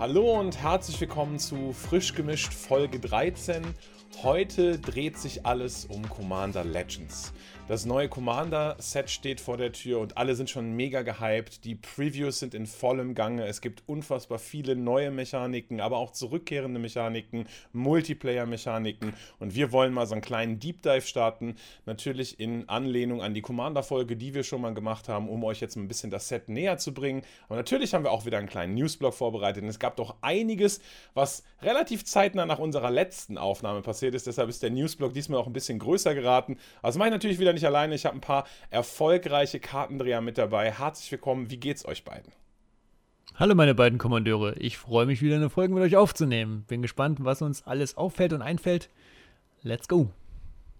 Hallo und herzlich willkommen zu Frisch gemischt Folge 13. Heute dreht sich alles um Commander Legends. Das neue Commander-Set steht vor der Tür und alle sind schon mega gehypt. Die Previews sind in vollem Gange. Es gibt unfassbar viele neue Mechaniken, aber auch zurückkehrende Mechaniken, Multiplayer-Mechaniken. Und wir wollen mal so einen kleinen Deep Dive starten. Natürlich in Anlehnung an die Commander-Folge, die wir schon mal gemacht haben, um euch jetzt ein bisschen das Set näher zu bringen. Aber natürlich haben wir auch wieder einen kleinen Newsblock vorbereitet. Und es gab doch einiges, was relativ zeitnah nach unserer letzten Aufnahme passiert ist, deshalb ist der Newsblock diesmal auch ein bisschen größer geraten. Also mache ich natürlich wieder nicht alleine, ich habe ein paar erfolgreiche Kartendreher mit dabei. Herzlich willkommen, wie geht's euch beiden? Hallo meine beiden Kommandeure, ich freue mich wieder eine Folge mit euch aufzunehmen. Bin gespannt, was uns alles auffällt und einfällt. Let's go!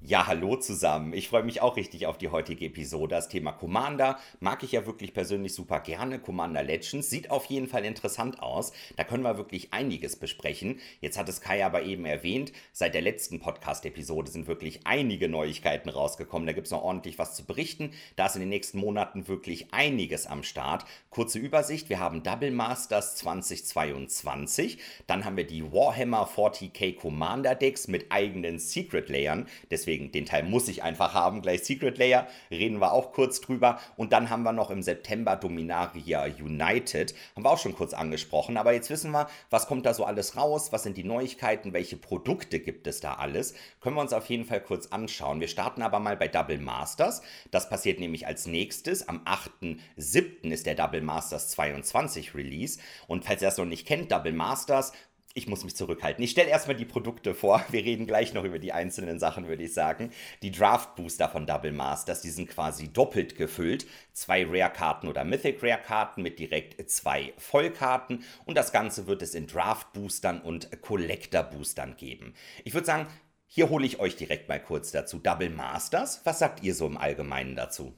Ja, hallo zusammen. Ich freue mich auch richtig auf die heutige Episode. Das Thema Commander mag ich ja wirklich persönlich super gerne. Commander Legends sieht auf jeden Fall interessant aus. Da können wir wirklich einiges besprechen. Jetzt hat es Kai aber eben erwähnt, seit der letzten Podcast-Episode sind wirklich einige Neuigkeiten rausgekommen. Da gibt es noch ordentlich was zu berichten. Da ist in den nächsten Monaten wirklich einiges am Start. Kurze Übersicht, wir haben Double Masters 2022. Dann haben wir die Warhammer 40k Commander Decks mit eigenen Secret Layern. Deswegen, den Teil muss ich einfach haben, gleich Secret Layer, reden wir auch kurz drüber. Und dann haben wir noch im September Dominaria United, haben wir auch schon kurz angesprochen. Aber jetzt wissen wir, was kommt da so alles raus, was sind die Neuigkeiten, welche Produkte gibt es da alles. Können wir uns auf jeden Fall kurz anschauen. Wir starten aber mal bei Double Masters. Das passiert nämlich als nächstes. Am 8.7. ist der Double Masters 22 Release. Und falls ihr das noch nicht kennt, Double Masters... Ich muss mich zurückhalten. Ich stelle erstmal die Produkte vor. Wir reden gleich noch über die einzelnen Sachen, würde ich sagen. Die Draft Booster von Double Masters, die sind quasi doppelt gefüllt. 2 Rare-Karten oder Mythic-Rare-Karten mit direkt 2 Vollkarten. Und das Ganze wird es in Draft-Boostern und Collector-Boostern geben. Ich würde sagen, hier hole ich euch direkt mal kurz dazu. Double Masters, was sagt ihr so im Allgemeinen dazu?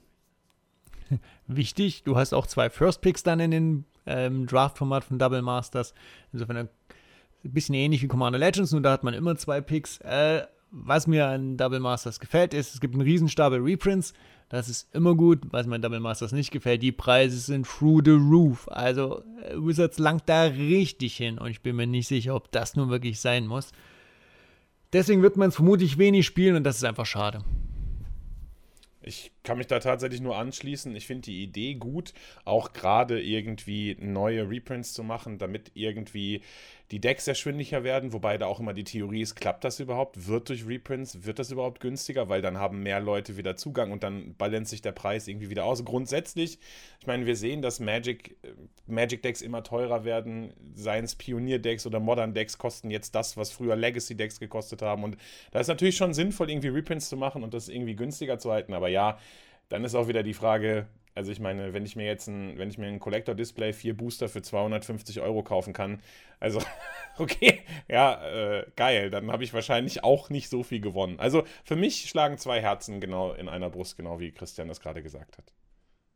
Wichtig, du hast auch 2 First-Picks dann in dem Draft-Format von Double Masters. Insofern bisschen ähnlich wie Commander Legends, nur da hat man immer 2 Picks. Was mir an Double Masters gefällt, ist, es gibt einen Riesenstapel Reprints. Das ist immer gut. Was mir an Double Masters nicht gefällt, die Preise sind through the roof. Also Wizards langt da richtig hin und ich bin mir nicht sicher, ob das nun wirklich sein muss. Deswegen wird man es vermutlich wenig spielen und das ist einfach schade. Ich kann mich da tatsächlich nur anschließen. Ich finde die Idee gut, auch gerade irgendwie neue Reprints zu machen, damit irgendwie die Decks erschwinglicher werden, wobei da auch immer die Theorie ist, klappt das überhaupt? Wird durch Reprints, wird das überhaupt günstiger? Weil dann haben mehr Leute wieder Zugang und dann balanciert sich der Preis irgendwie wieder aus. Grundsätzlich, ich meine, wir sehen, dass Magic-Decks immer teurer werden, seien es Pionier-Decks oder Modern-Decks kosten jetzt das, was früher Legacy-Decks gekostet haben und da ist natürlich schon sinnvoll, irgendwie Reprints zu machen und das irgendwie günstiger zu halten, aber ja, dann ist auch wieder die Frage, also ich meine, wenn ich mir jetzt ein Collector-Display 4 Booster für 250 € kaufen kann, also okay, ja, geil, dann habe ich wahrscheinlich auch nicht so viel gewonnen. Also für mich schlagen 2 Herzen genau in einer Brust, genau wie Christian das gerade gesagt hat.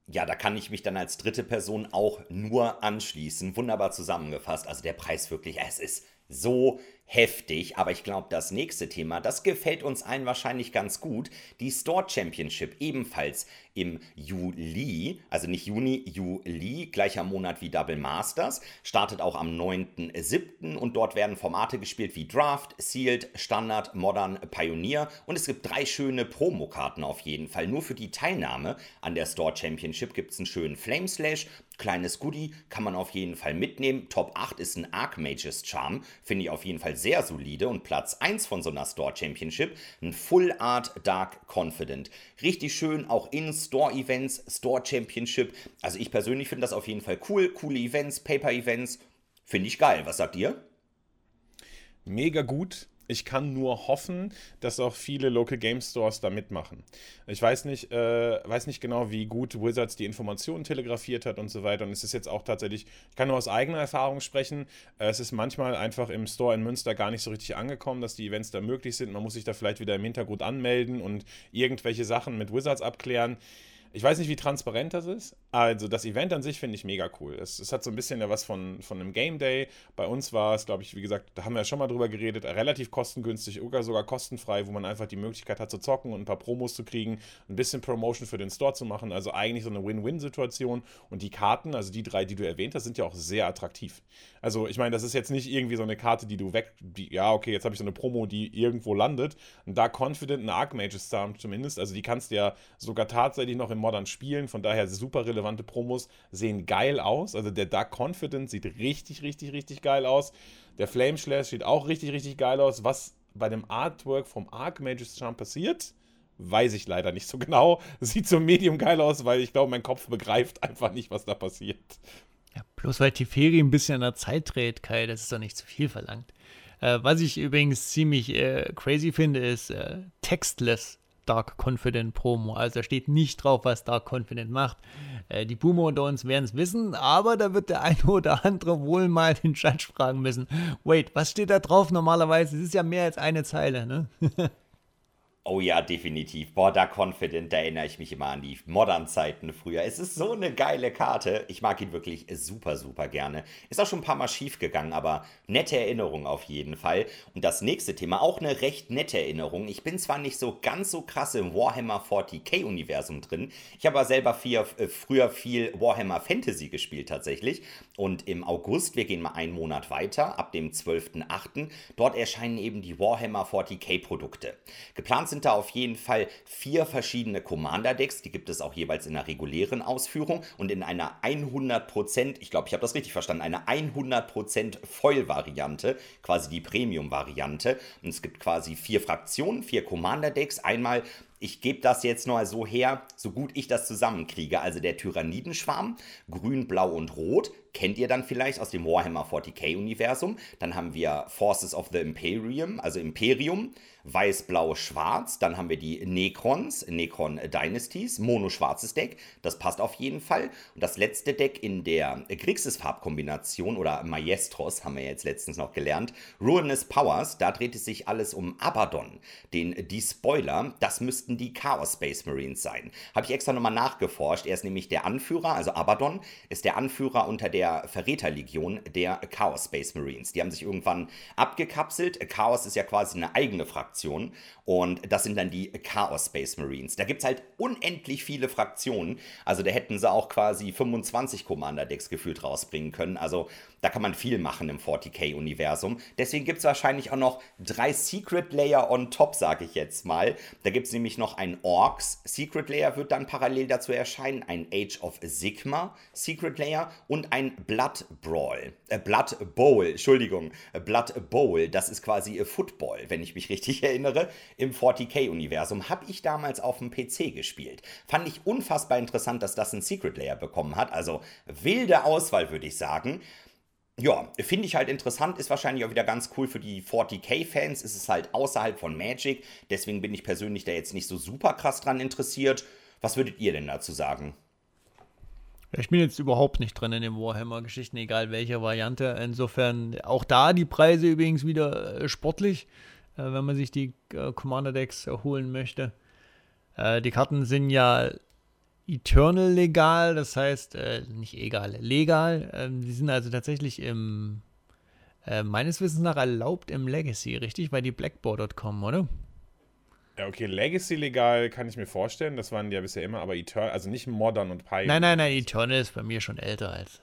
Ja, da kann ich mich dann als dritte Person auch nur anschließen. Wunderbar zusammengefasst, also der Preis wirklich, es ist so heftig, aber ich glaube, das nächste Thema, das gefällt uns allen wahrscheinlich ganz gut. Die Store Championship ebenfalls im Juli, also nicht Juni, Juli, gleicher Monat wie Double Masters, startet auch am 9.7. und dort werden Formate gespielt wie Draft, Sealed, Standard, Modern, Pioneer und es gibt 3 schöne Promokarten auf jeden Fall. Nur für die Teilnahme an der Store Championship gibt es einen schönen Flame Slash, kleines Goodie, kann man auf jeden Fall mitnehmen. Top 8 ist ein Archmages Charm, finde ich auf jeden Fall sehr solide und Platz 1 von so einer Store Championship, ein Full Art Dark Confidant. Richtig schön, auch in Store Events, Store Championship. Also ich persönlich finde das auf jeden Fall cool. Coole Events, Paper Events, finde ich geil. Was sagt ihr? Mega gut. Ich kann nur hoffen, dass auch viele Local Game Stores da mitmachen. Ich weiß nicht genau, wie gut Wizards die Informationen telegrafiert hat und so weiter. Und es ist jetzt auch tatsächlich, ich kann nur aus eigener Erfahrung sprechen, es ist manchmal einfach im Store in Münster gar nicht so richtig angekommen, dass die Events da möglich sind. Man muss sich da vielleicht wieder im Hintergrund anmelden und irgendwelche Sachen mit Wizards abklären. Ich weiß nicht, wie transparent das ist. Also das Event an sich finde ich mega cool. Es hat so ein bisschen was von einem Game Day. Bei uns war es, glaube ich, wie gesagt, da haben wir ja schon mal drüber geredet, relativ kostengünstig oder sogar kostenfrei, wo man einfach die Möglichkeit hat zu zocken und ein paar Promos zu kriegen, ein bisschen Promotion für den Store zu machen. Also eigentlich so eine Win-Win-Situation. Und die Karten, also die drei, die du erwähnt hast, sind ja auch sehr attraktiv. Also ich meine, das ist jetzt nicht irgendwie so eine Karte, die du jetzt habe ich so eine Promo, die irgendwo landet. Und Dark Confidant, eine Archmages Charm zumindest. Also die kannst du ja sogar tatsächlich noch im Modern spielen, von daher super relevante Promos, sehen geil aus. Also der Dark Confidant sieht richtig, richtig, richtig geil aus. Der Flame Slash sieht auch richtig, richtig geil aus. Was bei dem Artwork vom Archmages Charm passiert, weiß ich leider nicht so genau. Sieht so medium geil aus, weil ich glaube, mein Kopf begreift einfach nicht, was da passiert. Ja, bloß weil Teferi ein bisschen an der Zeit dreht, Kai, das ist doch nicht zu viel verlangt. Was ich übrigens ziemlich crazy finde, ist Textless Dark Confidant Promo. Also da steht nicht drauf, was Dark Confidant macht. Die Boomer unter uns werden es wissen, aber da wird der eine oder andere wohl mal den Judge fragen müssen. Wait, was steht da drauf normalerweise? Es ist ja mehr als eine Zeile, ne? Oh ja, definitiv. Boah, Dark Confidant, da erinnere ich mich immer an die Modern-Zeiten früher. Es ist so eine geile Karte. Ich mag ihn wirklich super, super gerne. Ist auch schon ein paar Mal schief gegangen, aber nette Erinnerung auf jeden Fall. Und das nächste Thema, auch eine recht nette Erinnerung. Ich bin zwar nicht so ganz so krass im Warhammer 40k-Universum drin. Ich habe aber selber früher viel Warhammer Fantasy gespielt tatsächlich. Und im August, wir gehen mal einen Monat weiter, ab dem 12.8., dort erscheinen eben die Warhammer 40k-Produkte. Geplant sind da auf jeden Fall 4 verschiedene Commander-Decks, die gibt es auch jeweils in einer regulären Ausführung und in einer 100%, ich glaube, ich habe das richtig verstanden, eine 100% Foil-Variante, quasi die Premium-Variante. Und es gibt quasi 4 Fraktionen, 4 Commander-Decks, einmal... Ich gebe das jetzt nur so her, so gut ich das zusammenkriege. Also der Tyrannidenschwarm, grün, blau und rot, kennt ihr dann vielleicht aus dem Warhammer 40k-Universum. Dann haben wir Forces of the Imperium, also Imperium, weiß, blau, schwarz. Dann haben wir die Necrons, Necron Dynasties, mono-schwarzes Deck. Das passt auf jeden Fall. Und das letzte Deck in der Grixis-Farbkombination oder Maestros, haben wir jetzt letztens noch gelernt, Ruinous Powers, da dreht es sich alles um Abaddon, den Despoiler. Das müsste die Chaos Space Marines sein. Habe ich extra nochmal nachgeforscht. Er ist nämlich der Anführer, also Abaddon ist der Anführer unter der Verräterlegion der Chaos Space Marines. Die haben sich irgendwann abgekapselt. Chaos ist ja quasi eine eigene Fraktion und das sind dann die Chaos Space Marines. Da gibt es halt unendlich viele Fraktionen. Also da hätten sie auch quasi 25 Commander Decks gefühlt rausbringen können. Also da kann man viel machen im 40k-Universum. Deswegen gibt es wahrscheinlich auch noch 3 Secret Layer on top, sage ich jetzt mal. Da gibt es nämlich noch ein Orks Secret Layer wird dann parallel dazu erscheinen, ein Age of Sigma Secret Layer und ein Blood Bowl, das ist quasi Football, wenn ich mich richtig erinnere, im 40k-Universum, habe ich damals auf dem PC gespielt. Fand ich unfassbar interessant, dass das ein Secret Layer bekommen hat, also wilde Auswahl würde ich sagen. Ja, finde ich halt interessant, ist wahrscheinlich auch wieder ganz cool für die 40k-Fans, ist es halt außerhalb von Magic, deswegen bin ich persönlich da jetzt nicht so super krass dran interessiert. Was würdet ihr denn dazu sagen? Ich bin jetzt überhaupt nicht drin in den Warhammer-Geschichten, egal welche Variante, insofern auch da die Preise übrigens wieder sportlich, wenn man sich die Commander-Decks holen möchte. Die Karten sind ja... Eternal legal, das heißt, nicht egal, legal. Die sind also tatsächlich im, meines Wissens nach erlaubt im Legacy, richtig? Weil die Blackboard.com, oder? Ja, okay, Legacy legal kann ich mir vorstellen, das waren die ja bisher immer, aber Eternal, also nicht Modern und Pioneer. Nein, Eternal ist bei mir schon älter als...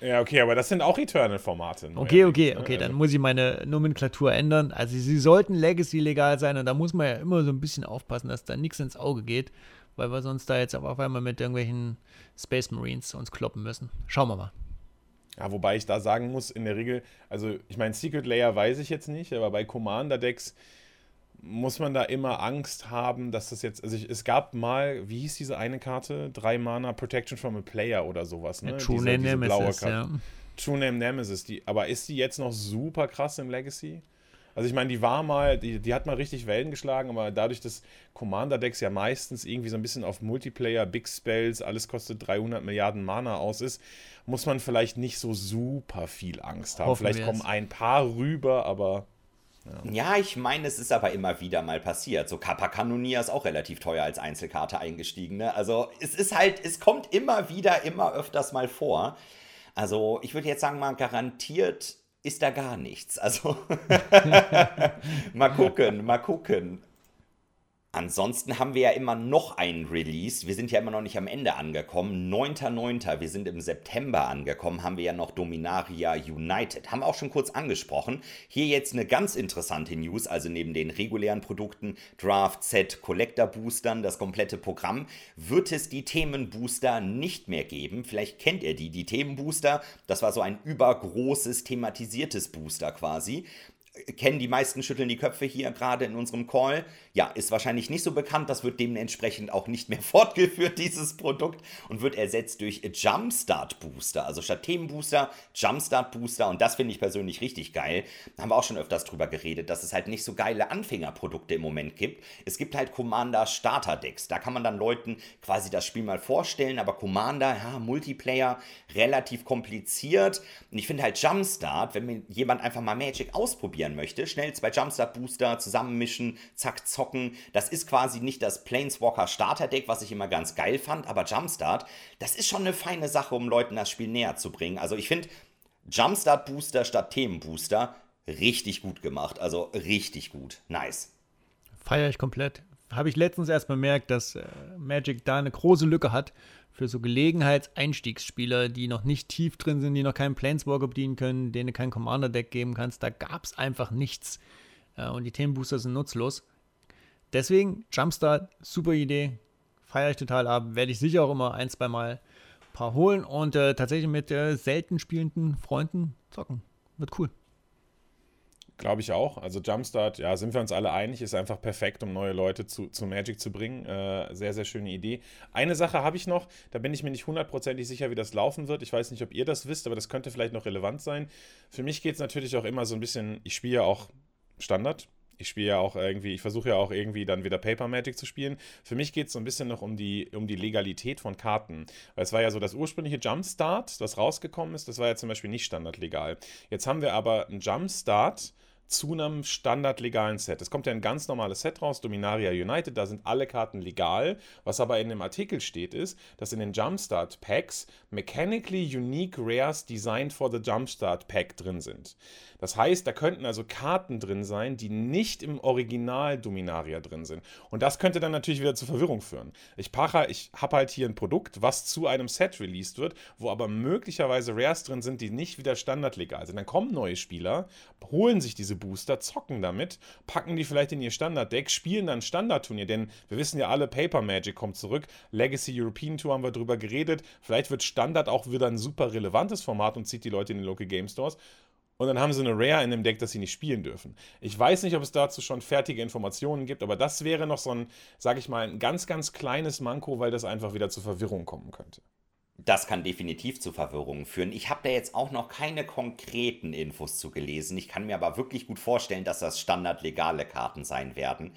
Ja, okay, aber das sind auch Eternal-Formate. Okay, dann muss ich meine Nomenklatur ändern. Also sie sollten Legacy legal sein und da muss man ja immer so ein bisschen aufpassen, dass da nichts ins Auge geht. Weil wir sonst da jetzt auf einmal mit irgendwelchen Space Marines uns kloppen müssen. Schauen wir mal. Ja, wobei ich da sagen muss, in der Regel, also ich meine, Secret Layer weiß ich jetzt nicht, aber bei Commander-Decks muss man da immer Angst haben, dass das jetzt, also es gab mal, wie hieß diese eine Karte? 3 Mana Protection from a Player oder sowas, ne? Ja, True Name Nemesis, ja. True Name Nemesis, aber ist die jetzt noch super krass im Legacy? Also ich meine, die war mal, die hat mal richtig Wellen geschlagen, aber dadurch, dass Commander-Decks ja meistens irgendwie so ein bisschen auf Multiplayer, Big Spells, alles kostet 300 Milliarden Mana aus ist, muss man vielleicht nicht so super viel Angst haben. Hoffen vielleicht kommen ein paar rüber, aber... Ja, ich meine, es ist aber immer wieder mal passiert. So Kappa-Kanonier ist auch relativ teuer als Einzelkarte eingestiegen, ne? Also es ist halt, es kommt immer wieder, immer öfters mal vor. Also ich würde jetzt sagen, mal garantiert ist da gar nichts. Also mal gucken. Ansonsten haben wir ja immer noch einen Release. Wir sind ja immer noch nicht am Ende angekommen. 9.9. Wir sind im September angekommen. Haben wir ja noch Dominaria United. Haben wir auch schon kurz angesprochen. Hier jetzt eine ganz interessante News. Also neben den regulären Produkten, Draft, Set, Collector-Boostern, das komplette Programm, wird es die Themenbooster nicht mehr geben. Vielleicht kennt ihr die. Die Themenbooster, das war so ein übergroßes, thematisiertes Booster quasi. Kennen die meisten, schütteln die Köpfe hier gerade in unserem Call. Ja, ist wahrscheinlich nicht so bekannt. Das wird dementsprechend auch nicht mehr fortgeführt, dieses Produkt. Und wird ersetzt durch Jumpstart-Booster. Also statt Themenbooster, Jumpstart-Booster. Und das finde ich persönlich richtig geil. Da haben wir auch schon öfters drüber geredet, dass es halt nicht so geile Anfängerprodukte im Moment gibt. Es gibt halt Commander-Starter-Decks. Da kann man dann Leuten quasi das Spiel mal vorstellen. Aber Commander, ja, Multiplayer, relativ kompliziert. Und ich finde halt Jumpstart, wenn mir jemand einfach mal Magic ausprobiert möchte, schnell zwei Jumpstart-Booster zusammenmischen, zack, zocken. Das ist quasi nicht das Planeswalker-Starter-Deck, was ich immer ganz geil fand, aber Jumpstart, das ist schon eine feine Sache, um Leuten das Spiel näher zu bringen. Also ich finde, Jumpstart-Booster statt Themenbooster, richtig gut gemacht. Also richtig gut. Nice. Feiere ich komplett. Habe ich letztens erst bemerkt, dass Magic da eine große Lücke hat für so Gelegenheitseinstiegsspieler, die noch nicht tief drin sind, die noch keinen Planeswalker bedienen können, denen du kein Commander-Deck geben kannst. Da gab es einfach nichts. Und die Themenbooster sind nutzlos. Deswegen, Jumpstart, super Idee. Feiere ich total ab. Werde ich sicher auch immer ein, zwei Mal ein paar holen und tatsächlich mit selten spielenden Freunden zocken. Wird cool. Glaube ich auch. Also Jumpstart, ja, sind wir uns alle einig, ist einfach perfekt, um neue Leute zu Magic zu bringen. Sehr, sehr schöne Idee. Eine Sache habe ich noch, da bin ich mir nicht 100% sicher, wie das laufen wird. Ich weiß nicht, ob ihr das wisst, aber das könnte vielleicht noch relevant sein. Für mich geht es natürlich auch immer so ein bisschen, ich spiele ja auch Standard. Ich spiele ja auch irgendwie, ich versuche ja auch irgendwie dann wieder Paper Magic zu spielen. Für mich geht es so ein bisschen noch um die Legalität von Karten. Weil es war ja so, das ursprüngliche Jumpstart, was rausgekommen ist, das war ja zum Beispiel nicht standardlegal. Jetzt haben wir aber einen Jumpstart zu einem standardlegalen Set. Es kommt ja ein ganz normales Set raus, Dominaria United, da sind alle Karten legal. Was aber in dem Artikel steht, ist, dass in den Jumpstart Packs mechanically unique Rares designed for the Jumpstart Pack drin sind. Das heißt, da könnten also Karten drin sein, die nicht im Original Dominaria drin sind. Und das könnte dann natürlich wieder zu Verwirrung führen. Ich habe halt hier ein Produkt, was zu einem Set released wird, wo aber möglicherweise Rares drin sind, die nicht wieder standardlegal sind. Dann kommen neue Spieler, holen sich diese Booster, zocken damit, packen die vielleicht in ihr Standarddeck, spielen dann Standardturnier, denn wir wissen ja alle, Paper Magic kommt zurück, Legacy European Tour haben wir drüber geredet, vielleicht wird Standard auch wieder ein super relevantes Format und zieht die Leute in die Local Game Stores und dann haben sie eine Rare in dem Deck, dass sie nicht spielen dürfen. Ich weiß nicht, ob es dazu schon fertige Informationen gibt, aber das wäre noch so ein, sag ich mal, ein ganz, ganz kleines Manko, weil das einfach wieder zu Verwirrung kommen könnte. Das kann definitiv zu Verwirrungen führen. Ich habe da jetzt auch noch keine konkreten Infos zu gelesen. Ich kann mir aber wirklich gut vorstellen, dass das standardlegale Karten sein werden,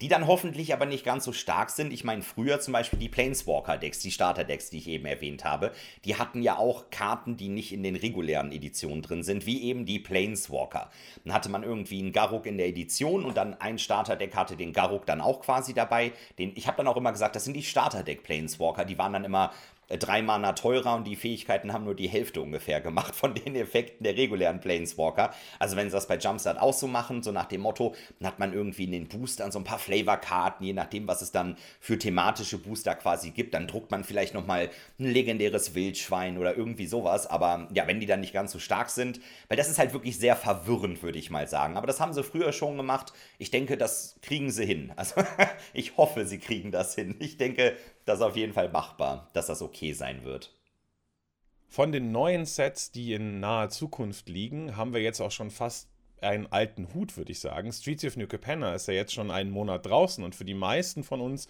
die dann hoffentlich aber nicht ganz so stark sind. Ich meine, früher zum Beispiel die Planeswalker-Decks, die Starter-Decks, die ich eben erwähnt habe, die hatten ja auch Karten, die nicht in den regulären Editionen drin sind, wie eben die Planeswalker. Dann hatte man irgendwie einen Garruk in der Edition und dann ein Starter-Deck hatte den Garruk dann auch quasi dabei. Ich habe dann auch immer gesagt, das sind die Starter-Deck-Planeswalker, die waren dann immer 3 Mana teurer und die Fähigkeiten haben nur die Hälfte ungefähr gemacht von den Effekten der regulären Planeswalker. Also wenn sie das bei Jumpstart auch so machen, so nach dem Motto, dann hat man irgendwie in den Boostern so ein paar Flavorkarten, je nachdem, was es dann für thematische Booster quasi gibt, dann druckt man vielleicht nochmal ein legendäres Wildschwein oder irgendwie sowas, aber ja, wenn die dann nicht ganz so stark sind, weil das ist halt wirklich sehr verwirrend, würde ich mal sagen. Aber das haben sie früher schon gemacht. Ich denke, das kriegen sie hin. Also ich hoffe, sie kriegen das hin. Ich denke, das ist auf jeden Fall machbar, dass das okay sein wird. Von den neuen Sets, die in naher Zukunft liegen, haben wir jetzt auch schon fast einen alten Hut, würde ich sagen. Streets of New Capenna ist ja jetzt schon einen Monat draußen und für die meisten von uns,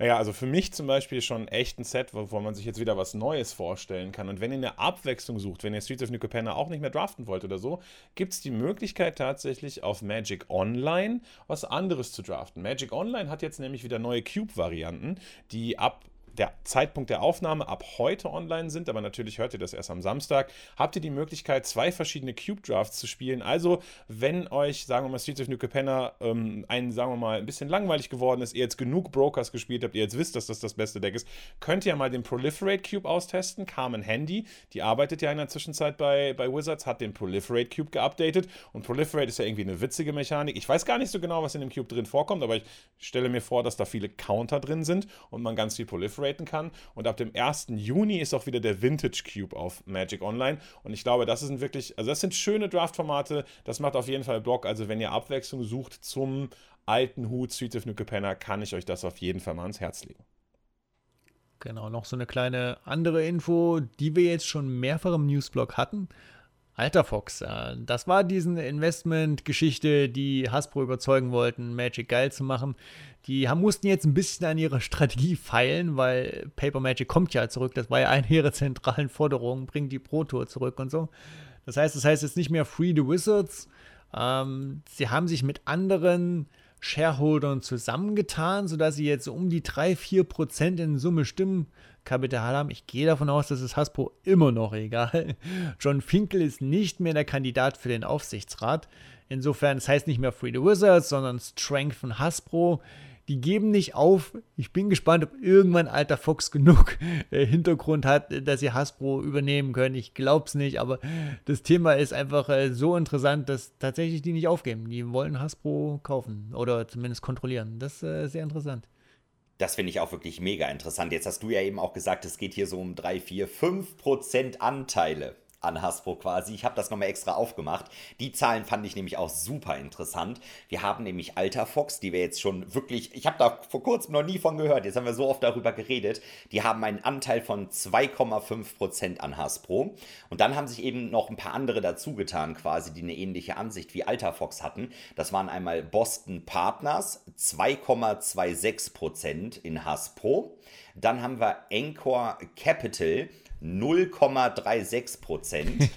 naja, also für mich zum Beispiel schon echt ein Set, wo man sich jetzt wieder was Neues vorstellen kann. Und wenn ihr eine Abwechslung sucht, wenn ihr Streets of New Capenna auch nicht mehr draften wollt oder so, gibt es die Möglichkeit tatsächlich auf Magic Online was anderes zu draften. Magic Online hat jetzt nämlich wieder neue Cube-Varianten, die ab der Zeitpunkt der Aufnahme ab heute online sind, aber natürlich hört ihr das erst am Samstag, habt ihr die Möglichkeit, 2 verschiedene Cube Drafts zu spielen. Also, wenn euch, sagen wir mal, Streets of New Capenna ein bisschen langweilig geworden ist, ihr jetzt genug Brokers gespielt habt, ihr jetzt wisst, dass das das beste Deck ist, könnt ihr mal den Proliferate Cube austesten. Carmen Handy, die arbeitet ja in der Zwischenzeit bei Wizards, hat den Proliferate Cube geupdatet und Proliferate ist ja irgendwie eine witzige Mechanik. Ich weiß gar nicht so genau, was in dem Cube drin vorkommt, aber ich stelle mir vor, dass da viele Counter drin sind und man ganz viel proliferaten kann. Und ab dem 1. Juni ist auch wieder der Vintage Cube auf Magic Online. Und ich glaube, das sind wirklich, also das sind schöne Draft-Formate. Das macht auf jeden Fall Bock. Also wenn ihr Abwechslung sucht zum alten Hut Streets of New Capenna, kann ich euch das auf jeden Fall mal ans Herz legen. Genau, noch so eine kleine andere Info, die wir jetzt schon mehrfach im Newsblog hatten. Alter Fox, das war diese Investment-Geschichte, die Hasbro überzeugen wollten, Magic geil zu machen. Die mussten jetzt ein bisschen an ihrer Strategie feilen, weil Paper Magic kommt ja zurück. Das war ja eine ihrer zentralen Forderungen, bringt die Pro Tour zurück und so. Das heißt jetzt nicht mehr Free the Wizards. Sie haben sich mit anderen Shareholdern zusammengetan, sodass sie jetzt um die 3-4% in Summe Stimmkapital haben. Ich gehe davon aus, das ist Hasbro immer noch egal. John Finkel ist nicht mehr der Kandidat für den Aufsichtsrat. Insofern, das heißt nicht mehr Free the Wizards, sondern Strengthen Hasbro. Die geben nicht auf. Ich bin gespannt, ob irgendwann Alter Fox genug Hintergrund hat, dass sie Hasbro übernehmen können. Ich glaube es nicht, aber das Thema ist einfach so interessant, dass tatsächlich die nicht aufgeben. Die wollen Hasbro kaufen oder zumindest kontrollieren. Das ist sehr interessant. Das finde ich auch wirklich mega interessant. Jetzt hast du ja eben auch gesagt, es geht hier so um 3-5% Anteile an Hasbro quasi. Ich habe das nochmal extra aufgemacht. Die Zahlen fand ich nämlich auch super interessant. Wir haben nämlich Alter Fox, die wir jetzt schon wirklich, ich habe da vor kurzem noch nie von gehört, jetzt haben wir so oft darüber geredet, die haben einen Anteil von 2,5% an Hasbro. Und dann haben sich eben noch ein paar andere dazu getan quasi, die eine ähnliche Ansicht wie Alter Fox hatten. Das waren einmal Boston Partners, 2,26% in Hasbro. Dann haben wir Anchor Capital, 0,36%.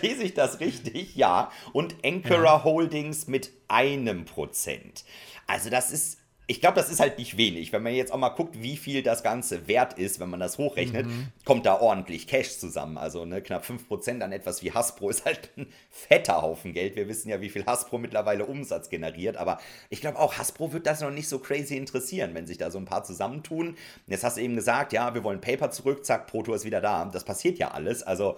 Lese ich das richtig? Ja. Und Anchor Holdings mit 1%. Also das ist, ich glaube, das ist halt nicht wenig. Wenn man jetzt auch mal guckt, wie viel das Ganze wert ist, wenn man das hochrechnet, kommt da ordentlich Cash zusammen. Also knapp 5% an etwas wie Hasbro ist halt ein fetter Haufen Geld. Wir wissen ja, wie viel Hasbro mittlerweile Umsatz generiert. Aber ich glaube auch, Hasbro wird das noch nicht so crazy interessieren, wenn sich da so ein paar zusammentun. Jetzt hast du eben gesagt, ja, wir wollen Paper zurück, zack, Pro Tour ist wieder da. Das passiert ja alles, also...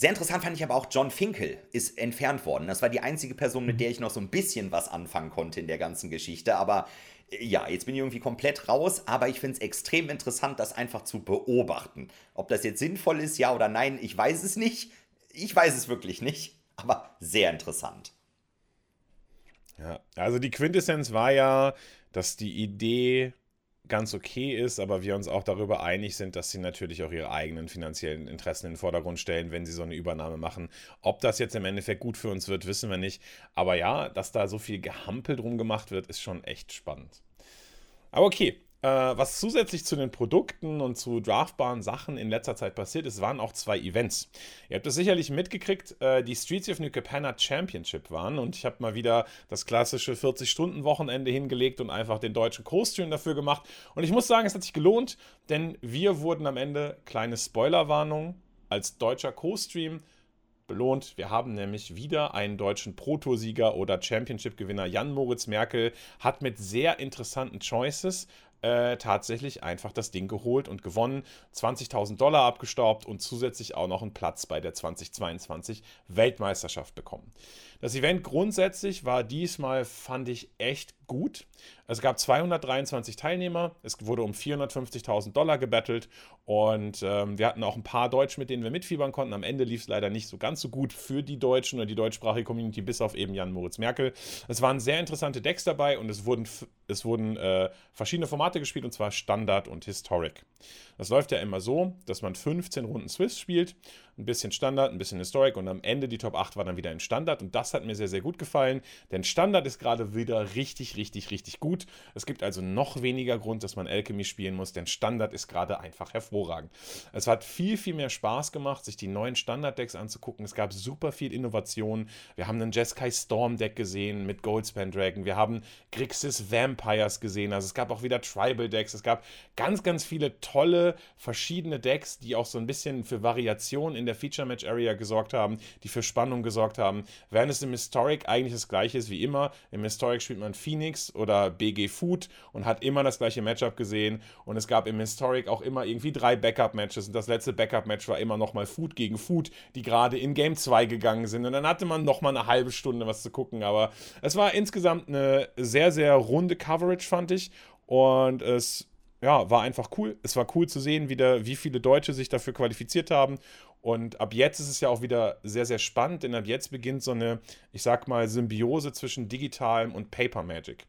Sehr interessant fand ich aber auch, John Finkel ist entfernt worden. Das war die einzige Person, mit der ich noch so ein bisschen was anfangen konnte in der ganzen Geschichte. Aber ja, jetzt bin ich irgendwie komplett raus. Aber ich finde es extrem interessant, das einfach zu beobachten. Ob das jetzt sinnvoll ist, ja oder nein, ich weiß es nicht. Ich weiß es wirklich nicht. Aber sehr interessant. Ja, also die Quintessenz war ja, dass die Idee ganz okay ist, aber wir uns auch darüber einig sind, dass sie natürlich auch ihre eigenen finanziellen Interessen in den Vordergrund stellen, wenn sie so eine Übernahme machen. Ob das jetzt im Endeffekt gut für uns wird, wissen wir nicht. Aber ja, dass da so viel Gehampel drum gemacht wird, ist schon echt spannend. Aber okay. Was zusätzlich zu den Produkten und zu draftbaren Sachen in letzter Zeit passiert ist, waren auch 2 Events. Ihr habt es sicherlich mitgekriegt, die Streets of New Capenna Championship waren und ich habe mal wieder das klassische 40-Stunden-Wochenende hingelegt und einfach den deutschen Co-Stream dafür gemacht. Und ich muss sagen, es hat sich gelohnt, denn wir wurden am Ende, kleine Spoilerwarnung, als deutscher Co-Stream belohnt. Wir haben nämlich wieder einen deutschen Pro-Tour-Sieger oder Championship-Gewinner. Jan-Moritz Merkel hat mit sehr interessanten Choices tatsächlich einfach das Ding geholt und gewonnen, $20.000 abgestaubt und zusätzlich auch noch einen Platz bei der 2022 Weltmeisterschaft bekommen. Das Event grundsätzlich war diesmal, fand ich, echt gut. Es gab 223 Teilnehmer, es wurde um $450.000 gebettelt und wir hatten auch ein paar Deutsche, mit denen wir mitfiebern konnten. Am Ende lief es leider nicht so ganz so gut für die Deutschen oder die deutschsprachige Community, bis auf eben Jan-Moritz Merkel. Es waren sehr interessante Decks dabei und es wurden verschiedene Formate gespielt, und zwar Standard und Historic. Das läuft ja immer so, dass man 15 Runden Swiss spielt, ein bisschen Standard, ein bisschen Historic und am Ende die Top 8 war dann wieder in Standard und das hat mir sehr, sehr gut gefallen, denn Standard ist gerade wieder richtig richtig gut. Es gibt also noch weniger Grund, dass man Alchemy spielen muss, denn Standard ist gerade einfach hervorragend. Es hat viel mehr Spaß gemacht, sich die neuen Standard-Decks anzugucken. Es gab super viel Innovation. Wir haben einen Jeskai Storm-Deck gesehen mit Goldspan Dragon. Wir haben Grixis Vampires gesehen. Also es gab auch wieder Tribal-Decks. Es gab ganz viele tolle, verschiedene Decks, die auch so ein bisschen für Variationen in der Feature-Match-Area gesorgt haben, die für Spannung gesorgt haben. Während es im Historic eigentlich das Gleiche ist wie immer. Im Historic spielt man Phoenix oder BG Food und hat immer das gleiche Matchup gesehen. Und es gab im Historic auch immer irgendwie 3 Backup-Matches. Und das letzte Backup-Match war immer nochmal Food gegen Food, die gerade in Game 2 gegangen sind. Und dann hatte man nochmal eine halbe Stunde was zu gucken. Aber es war insgesamt eine sehr runde Coverage, fand ich. Und es war einfach cool. Es war cool zu sehen, wie viele Deutsche sich dafür qualifiziert haben. Und ab jetzt ist es ja auch wieder sehr spannend, denn ab jetzt beginnt so eine, ich sag mal, Symbiose zwischen digitalem und Paper Magic.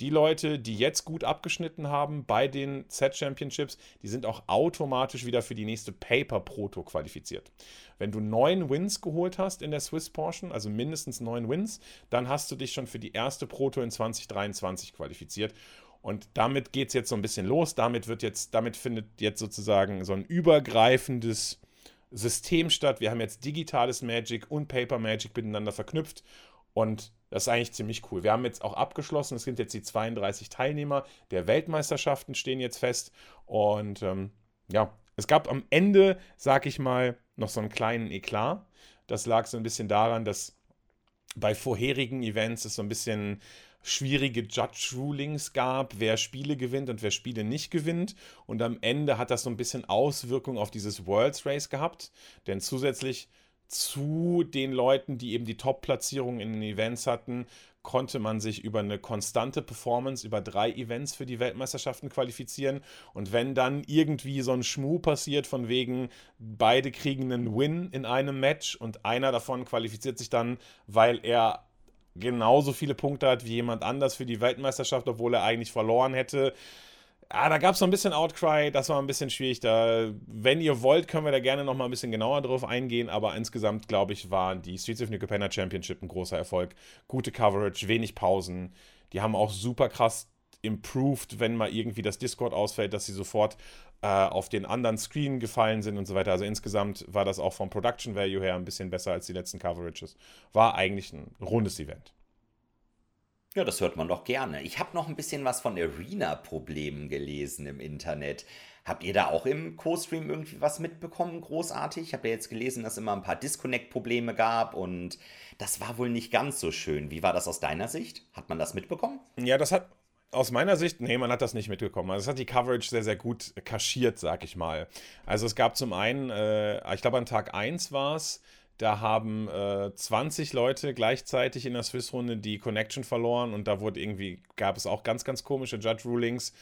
Die Leute, die jetzt gut abgeschnitten haben bei den Z-Championships, die sind auch automatisch wieder für die nächste Paper Pro Tour qualifiziert. Wenn du 9 Wins geholt hast in der Swiss Portion, also mindestens 9 Wins, dann hast du dich schon für die erste Pro Tour in 2023 qualifiziert. Und damit geht es jetzt so ein bisschen los. Damit findet jetzt sozusagen so ein übergreifendes System statt. Wir haben jetzt digitales Magic und Paper Magic miteinander verknüpft und das ist eigentlich ziemlich cool. Wir haben jetzt auch abgeschlossen, es sind jetzt die 32 Teilnehmer der Weltmeisterschaften stehen jetzt fest und es gab am Ende, sag ich mal, noch so einen kleinen Eklat. Das lag so ein bisschen daran, dass bei vorherigen Events es so ein bisschen schwierige Judge-Rulings gab, wer Spiele gewinnt und wer Spiele nicht gewinnt. Und am Ende hat das so ein bisschen Auswirkungen auf dieses Worlds Race gehabt. Denn zusätzlich zu den Leuten, die eben die Top-Platzierungen in den Events hatten, konnte man sich über eine konstante Performance über 3 Events für die Weltmeisterschaften qualifizieren. Und wenn dann irgendwie so ein Schmuh passiert, von wegen beide kriegen einen Win in einem Match und einer davon qualifiziert sich dann, weil er genauso viele Punkte hat wie jemand anders für die Weltmeisterschaft, obwohl er eigentlich verloren hätte. Ah, da gab es so ein bisschen Outcry, das war ein bisschen schwierig. Wenn ihr wollt, können wir da gerne nochmal ein bisschen genauer drauf eingehen, aber insgesamt, glaube ich, waren die Streets of New Capenna Championship ein großer Erfolg. Gute Coverage, wenig Pausen. Die haben auch super krass improved, wenn mal irgendwie das Discord ausfällt, dass sie sofort auf den anderen Screen gefallen sind und so weiter. Also insgesamt war das auch vom Production Value her ein bisschen besser als die letzten Coverages. War eigentlich ein rundes Event. Ja, das hört man doch gerne. Ich habe noch ein bisschen was von Arena-Problemen gelesen im Internet. Habt ihr da auch im Co-Stream irgendwie was mitbekommen? Großartig. Ich habe ja jetzt gelesen, dass es immer ein paar Disconnect-Probleme gab und das war wohl nicht ganz so schön. Wie war das aus deiner Sicht? Hat man das mitbekommen? Ja, das hat aus meiner Sicht, nee, man hat das nicht mitgekommen. Also es hat die Coverage sehr gut kaschiert, sag ich mal. Also es gab zum einen, ich glaube an Tag 1 war es, da haben 20 Leute gleichzeitig in der Swiss-Runde die Connection verloren und da gab es auch ganz komische Judge-Rulings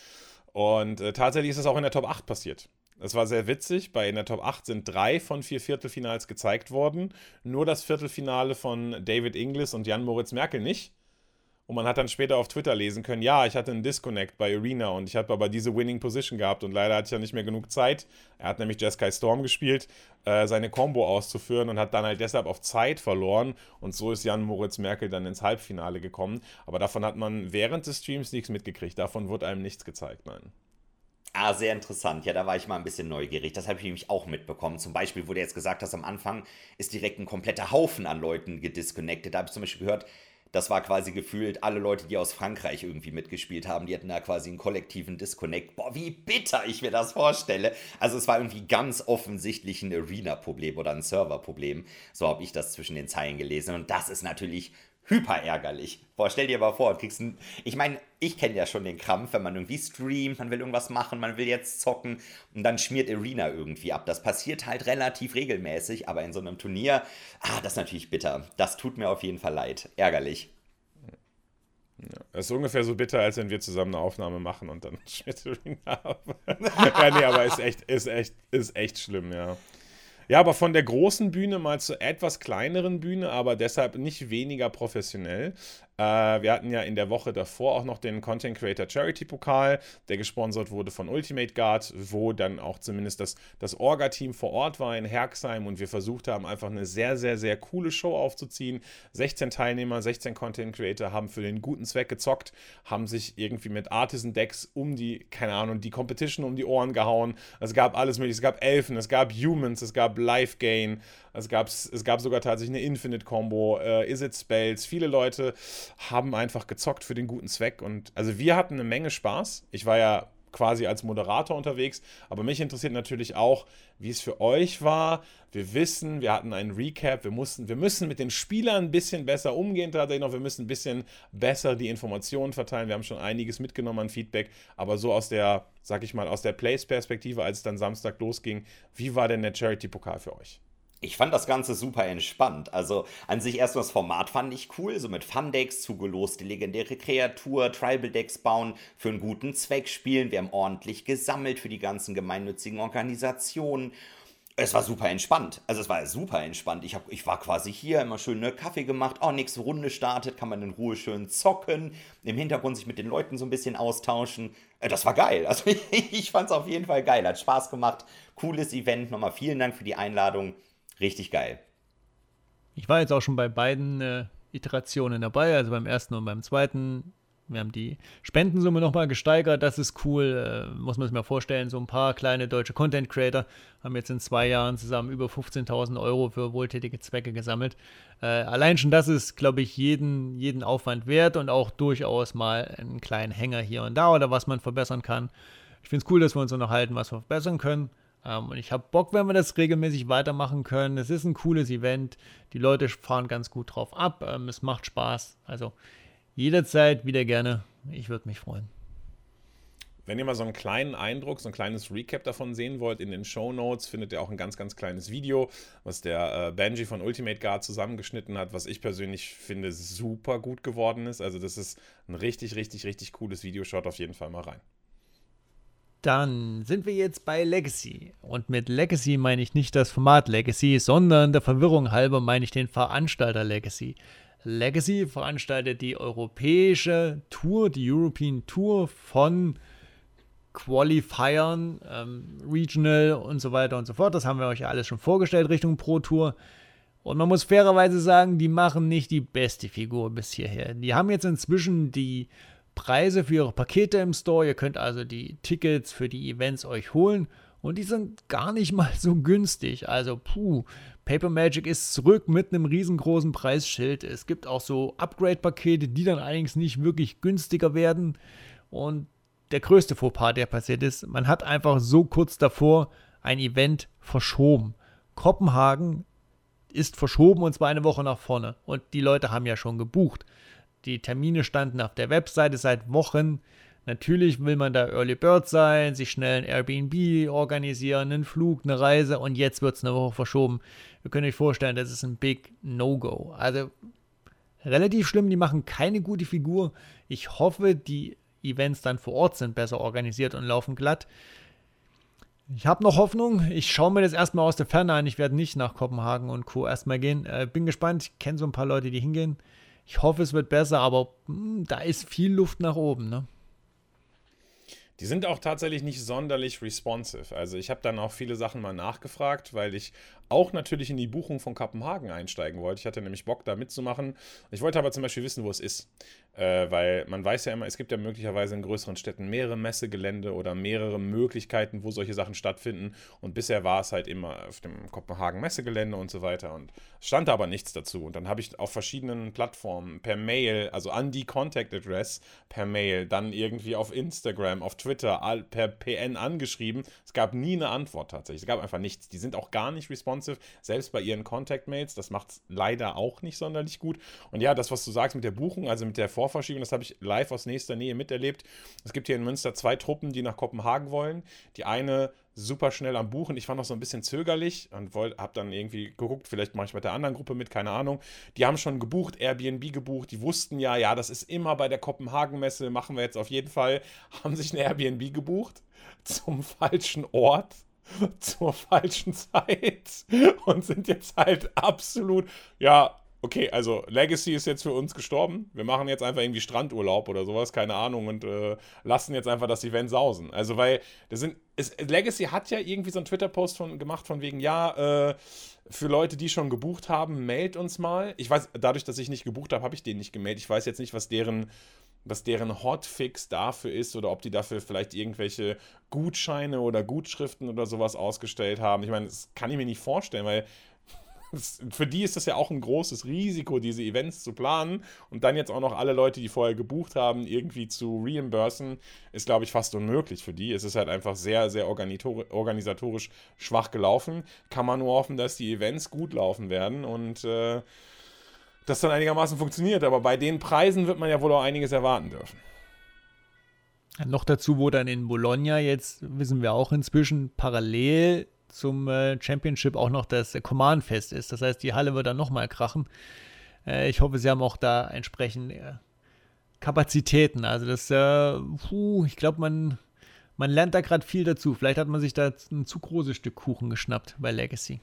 und tatsächlich ist das auch in der Top 8 passiert. Das war sehr witzig, in der Top 8 sind 3 von 4 Viertelfinals gezeigt worden, nur das Viertelfinale von David Inglis und Jan-Moritz Merkel nicht. Und man hat dann später auf Twitter lesen können, ja, ich hatte einen Disconnect bei Arena und ich habe aber diese Winning Position gehabt und leider hatte ich ja nicht mehr genug Zeit. Er hat nämlich Jeskai Storm gespielt, seine Combo auszuführen und hat dann halt deshalb auf Zeit verloren. Und so ist Jan-Moritz Merkel dann ins Halbfinale gekommen. Aber davon hat man während des Streams nichts mitgekriegt. Davon wurde einem nichts gezeigt, nein. Ah, sehr interessant. Ja, da war ich mal ein bisschen neugierig. Das habe ich nämlich auch mitbekommen. Zum Beispiel wurde jetzt gesagt, dass am Anfang ist direkt ein kompletter Haufen an Leuten gedisconnected. Da habe ich zum Beispiel gehört, das war quasi gefühlt alle Leute, die aus Frankreich irgendwie mitgespielt haben, die hatten da quasi einen kollektiven Disconnect. Boah, wie bitter ich mir das vorstelle. Also es war irgendwie ganz offensichtlich ein Arena-Problem oder ein Server-Problem. So habe ich das zwischen den Zeilen gelesen. Und das ist natürlich hyper ärgerlich. Boah, stell dir mal vor, ich meine, ich kenne ja schon den Krampf, wenn man irgendwie streamt, man will irgendwas machen, man will jetzt zocken und dann schmiert Arena irgendwie ab. Das passiert halt relativ regelmäßig, aber in so einem Turnier, das ist natürlich bitter. Das tut mir auf jeden Fall leid. Ärgerlich. Ja, das ist ungefähr so bitter, als wenn wir zusammen eine Aufnahme machen und dann schmiert Arena ab. Ja, nee, aber ist echt schlimm, ja. Ja, aber von der großen Bühne mal zur etwas kleineren Bühne, aber deshalb nicht weniger professionell. Wir hatten ja in der Woche davor auch noch den Content Creator Charity Pokal, der gesponsert wurde von Ultimate Guard, wo dann auch zumindest das Orga-Team vor Ort war in Herxheim und wir versucht haben, einfach eine sehr, sehr, sehr coole Show aufzuziehen. 16 Teilnehmer, 16 Content Creator haben für den guten Zweck gezockt, haben sich irgendwie mit Artisan-Decks um die, keine Ahnung, die Competition um die Ohren gehauen. Es gab alles mögliche, es gab Elfen, es gab Humans, es gab Life-Gain, es gab sogar tatsächlich eine Infinite-Combo, Is-It-Spells. Viele Leute haben einfach gezockt für den guten Zweck und also wir hatten eine Menge Spaß. Ich war ja quasi als Moderator unterwegs, aber mich interessiert natürlich auch, wie es für euch war. Wir wissen, wir hatten einen Recap, wir müssen mit den Spielern ein bisschen besser umgehen tatsächlich noch, wir müssen ein bisschen besser die Informationen verteilen, wir haben schon einiges mitgenommen an Feedback, aber so aus der, sag ich mal, aus der Plays-Perspektive, als es dann Samstag losging, wie war denn der Charity-Pokal für euch? Ich fand das Ganze super entspannt. Also an sich erstmal das Format fand ich cool, so mit Fun-Decks, zugeloste legendäre Kreatur, Tribal-Decks bauen, für einen guten Zweck spielen. Wir haben ordentlich gesammelt für die ganzen gemeinnützigen Organisationen. Es war super entspannt. Also es war super entspannt. Ich war quasi hier, immer schön ne Kaffee gemacht. Oh, nächste Runde startet, kann man in Ruhe schön zocken. Im Hintergrund sich mit den Leuten so ein bisschen austauschen. Das war geil. Also ich fand es auf jeden Fall geil. Hat Spaß gemacht. Cooles Event. Nochmal vielen Dank für die Einladung. Richtig geil. Ich war jetzt auch schon bei beiden Iterationen dabei, also beim ersten und beim zweiten. Wir haben die Spendensumme nochmal gesteigert, das ist cool. Muss man sich mal vorstellen, so ein paar kleine deutsche Content-Creator haben jetzt in 2 Jahren zusammen über 15.000 Euro für wohltätige Zwecke gesammelt. Allein schon das ist, glaube ich, jeden Aufwand wert und auch durchaus mal einen kleinen Hänger hier und da oder was man verbessern kann. Ich finde es cool, dass wir uns unterhalten, was wir verbessern können. Und ich habe Bock, wenn wir das regelmäßig weitermachen können. Es ist ein cooles Event. Die Leute fahren ganz gut drauf ab. Es macht Spaß. Also jederzeit wieder gerne. Ich würde mich freuen. Wenn ihr mal so einen kleinen Eindruck, so ein kleines Recap davon sehen wollt, in den Shownotes findet ihr auch ein ganz, ganz kleines Video, was der Benji von Ultimate Guard zusammengeschnitten hat, was ich persönlich finde super gut geworden ist. Also das ist ein richtig, richtig, richtig cooles Video. Schaut auf jeden Fall mal rein. Dann sind wir jetzt bei Legacy. Und mit Legacy meine ich nicht das Format Legacy, sondern der Verwirrung halber meine ich den Veranstalter Legacy. Legacy veranstaltet die europäische Tour, die European Tour von Qualifiern, Regional und so weiter und so fort. Das haben wir euch ja alles schon vorgestellt Richtung Pro Tour. Und man muss fairerweise sagen, die machen nicht die beste Figur bis hierher. Die haben jetzt inzwischen die Preise für ihre Pakete im Store. Ihr könnt also die Tickets für die Events euch holen und die sind gar nicht mal so günstig. Also Paper Magic ist zurück mit einem riesengroßen Preisschild. Es gibt auch so Upgrade-Pakete, die dann allerdings nicht wirklich günstiger werden. Und der größte Fauxpas, der passiert ist, man hat einfach so kurz davor ein Event verschoben. Kopenhagen ist verschoben und zwar eine Woche nach vorne und die Leute haben ja schon gebucht. Die Termine standen auf der Webseite seit Wochen. Natürlich will man da Early Bird sein, sich schnell ein Airbnb organisieren, einen Flug, eine Reise und jetzt wird es eine Woche verschoben. Ihr könnt euch vorstellen, das ist ein Big No-Go. Also relativ schlimm, die machen keine gute Figur. Ich hoffe, die Events dann vor Ort sind besser organisiert und laufen glatt. Ich habe noch Hoffnung. Ich schaue mir das erstmal aus der Ferne an. Ich werde nicht nach Kopenhagen und Co. erstmal gehen. Bin gespannt. Ich kenne so ein paar Leute, die hingehen. Ich hoffe, es wird besser, aber da ist viel Luft nach oben, ne? Die sind auch tatsächlich nicht sonderlich responsive. Also ich habe dann auch viele Sachen mal nachgefragt, weil ich auch natürlich in die Buchung von Kopenhagen einsteigen wollte. Ich hatte nämlich Bock, da mitzumachen. Ich wollte aber zum Beispiel wissen, wo es ist. Weil man weiß ja immer, es gibt ja möglicherweise in größeren Städten mehrere Messegelände oder mehrere Möglichkeiten, wo solche Sachen stattfinden. Und bisher war es halt immer auf dem Kopenhagen-Messegelände und so weiter. Und stand da aber nichts dazu. Und dann habe ich auf verschiedenen Plattformen per Mail, also an die Contact-Adress per Mail, dann irgendwie auf Instagram, auf Twitter, per PN angeschrieben. Es gab nie eine Antwort tatsächlich. Es gab einfach nichts. Die sind auch gar nicht responsive. Selbst bei ihren Contact-Mails, das macht es leider auch nicht sonderlich gut. Und ja, das, was du sagst mit der Buchung, also mit der Vorverschiebung, das habe ich live aus nächster Nähe miterlebt. Es gibt hier in Münster 2 Truppen, die nach Kopenhagen wollen. Die eine super schnell am Buchen. Ich war noch so ein bisschen zögerlich und habe dann irgendwie geguckt, vielleicht mache ich mit der anderen Gruppe mit, keine Ahnung. Die haben schon gebucht, Airbnb gebucht, die wussten ja, das ist immer bei der Kopenhagen-Messe, machen wir jetzt auf jeden Fall, haben sich eine Airbnb gebucht zum falschen Ort. Zur falschen Zeit und sind jetzt halt absolut, ja, okay, also Legacy ist jetzt für uns gestorben. Wir machen jetzt einfach irgendwie Strandurlaub oder sowas, keine Ahnung, und lassen jetzt einfach das Event sausen. Also, weil das sind, Legacy hat ja irgendwie so einen Twitter-Post gemacht von wegen, ja, für Leute, die schon gebucht haben, mailt uns mal. Ich weiß, dadurch, dass ich nicht gebucht habe, habe ich denen nicht gemailt. Ich weiß jetzt nicht, was deren Hotfix dafür ist oder ob die dafür vielleicht irgendwelche Gutscheine oder Gutschriften oder sowas ausgestellt haben. Ich meine, das kann ich mir nicht vorstellen, weil für die ist das ja auch ein großes Risiko, diese Events zu planen und dann jetzt auch noch alle Leute, die vorher gebucht haben, irgendwie zu reimbursen, ist, glaube ich, fast unmöglich für die. Es ist halt einfach sehr, sehr organisatorisch schwach gelaufen. Kann man nur hoffen, dass die Events gut laufen werden und das dann einigermaßen funktioniert, aber bei den Preisen wird man ja wohl auch einiges erwarten dürfen. Noch dazu wurde dann in Bologna, jetzt wissen wir auch inzwischen, parallel zum Championship auch noch das Command-Fest ist. Das heißt, die Halle wird dann nochmal krachen. Ich hoffe, sie haben auch da entsprechend Kapazitäten. Also das, ich glaube, man lernt da gerade viel dazu. Vielleicht hat man sich da ein zu großes Stück Kuchen geschnappt bei Legacy.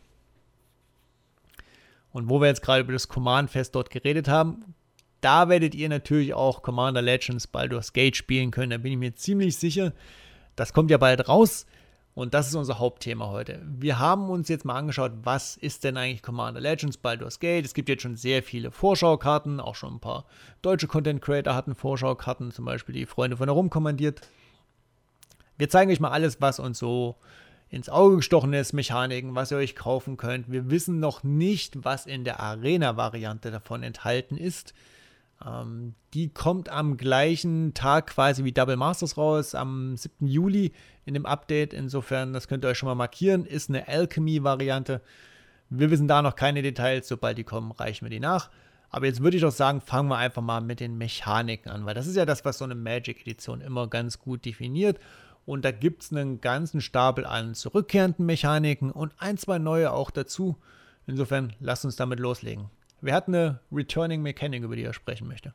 Und wo wir jetzt gerade über das Command-Fest dort geredet haben, da werdet ihr natürlich auch Commander Legends Baldur's Gate spielen können. Da bin ich mir ziemlich sicher. Das kommt ja bald raus. Und das ist unser Hauptthema heute. Wir haben uns jetzt mal angeschaut, was ist denn eigentlich Commander Legends Baldur's Gate? Es gibt jetzt schon sehr viele Vorschaukarten. Auch schon ein paar deutsche Content-Creator hatten Vorschaukarten. Zum Beispiel die Freunde von Herum kommandiert. Wir zeigen euch mal alles, was uns so ins Auge gestochen ist, Mechaniken, was ihr euch kaufen könnt. Wir wissen noch nicht, was in der Arena-Variante davon enthalten ist. Die kommt am gleichen Tag quasi wie Double Masters raus, am 7. Juli in dem Update. Insofern, das könnt ihr euch schon mal markieren. Ist eine Alchemy-Variante. Wir wissen da noch keine Details. Sobald die kommen, reichen wir die nach. Aber jetzt würde ich doch sagen, fangen wir einfach mal mit den Mechaniken an, weil das ist ja das, was so eine Magic-Edition immer ganz gut definiert. Und da gibt es einen ganzen Stapel an zurückkehrenden Mechaniken und ein, zwei neue auch dazu. Insofern, lasst uns damit loslegen. Wer hat eine Returning Mechanic, über die er sprechen möchte?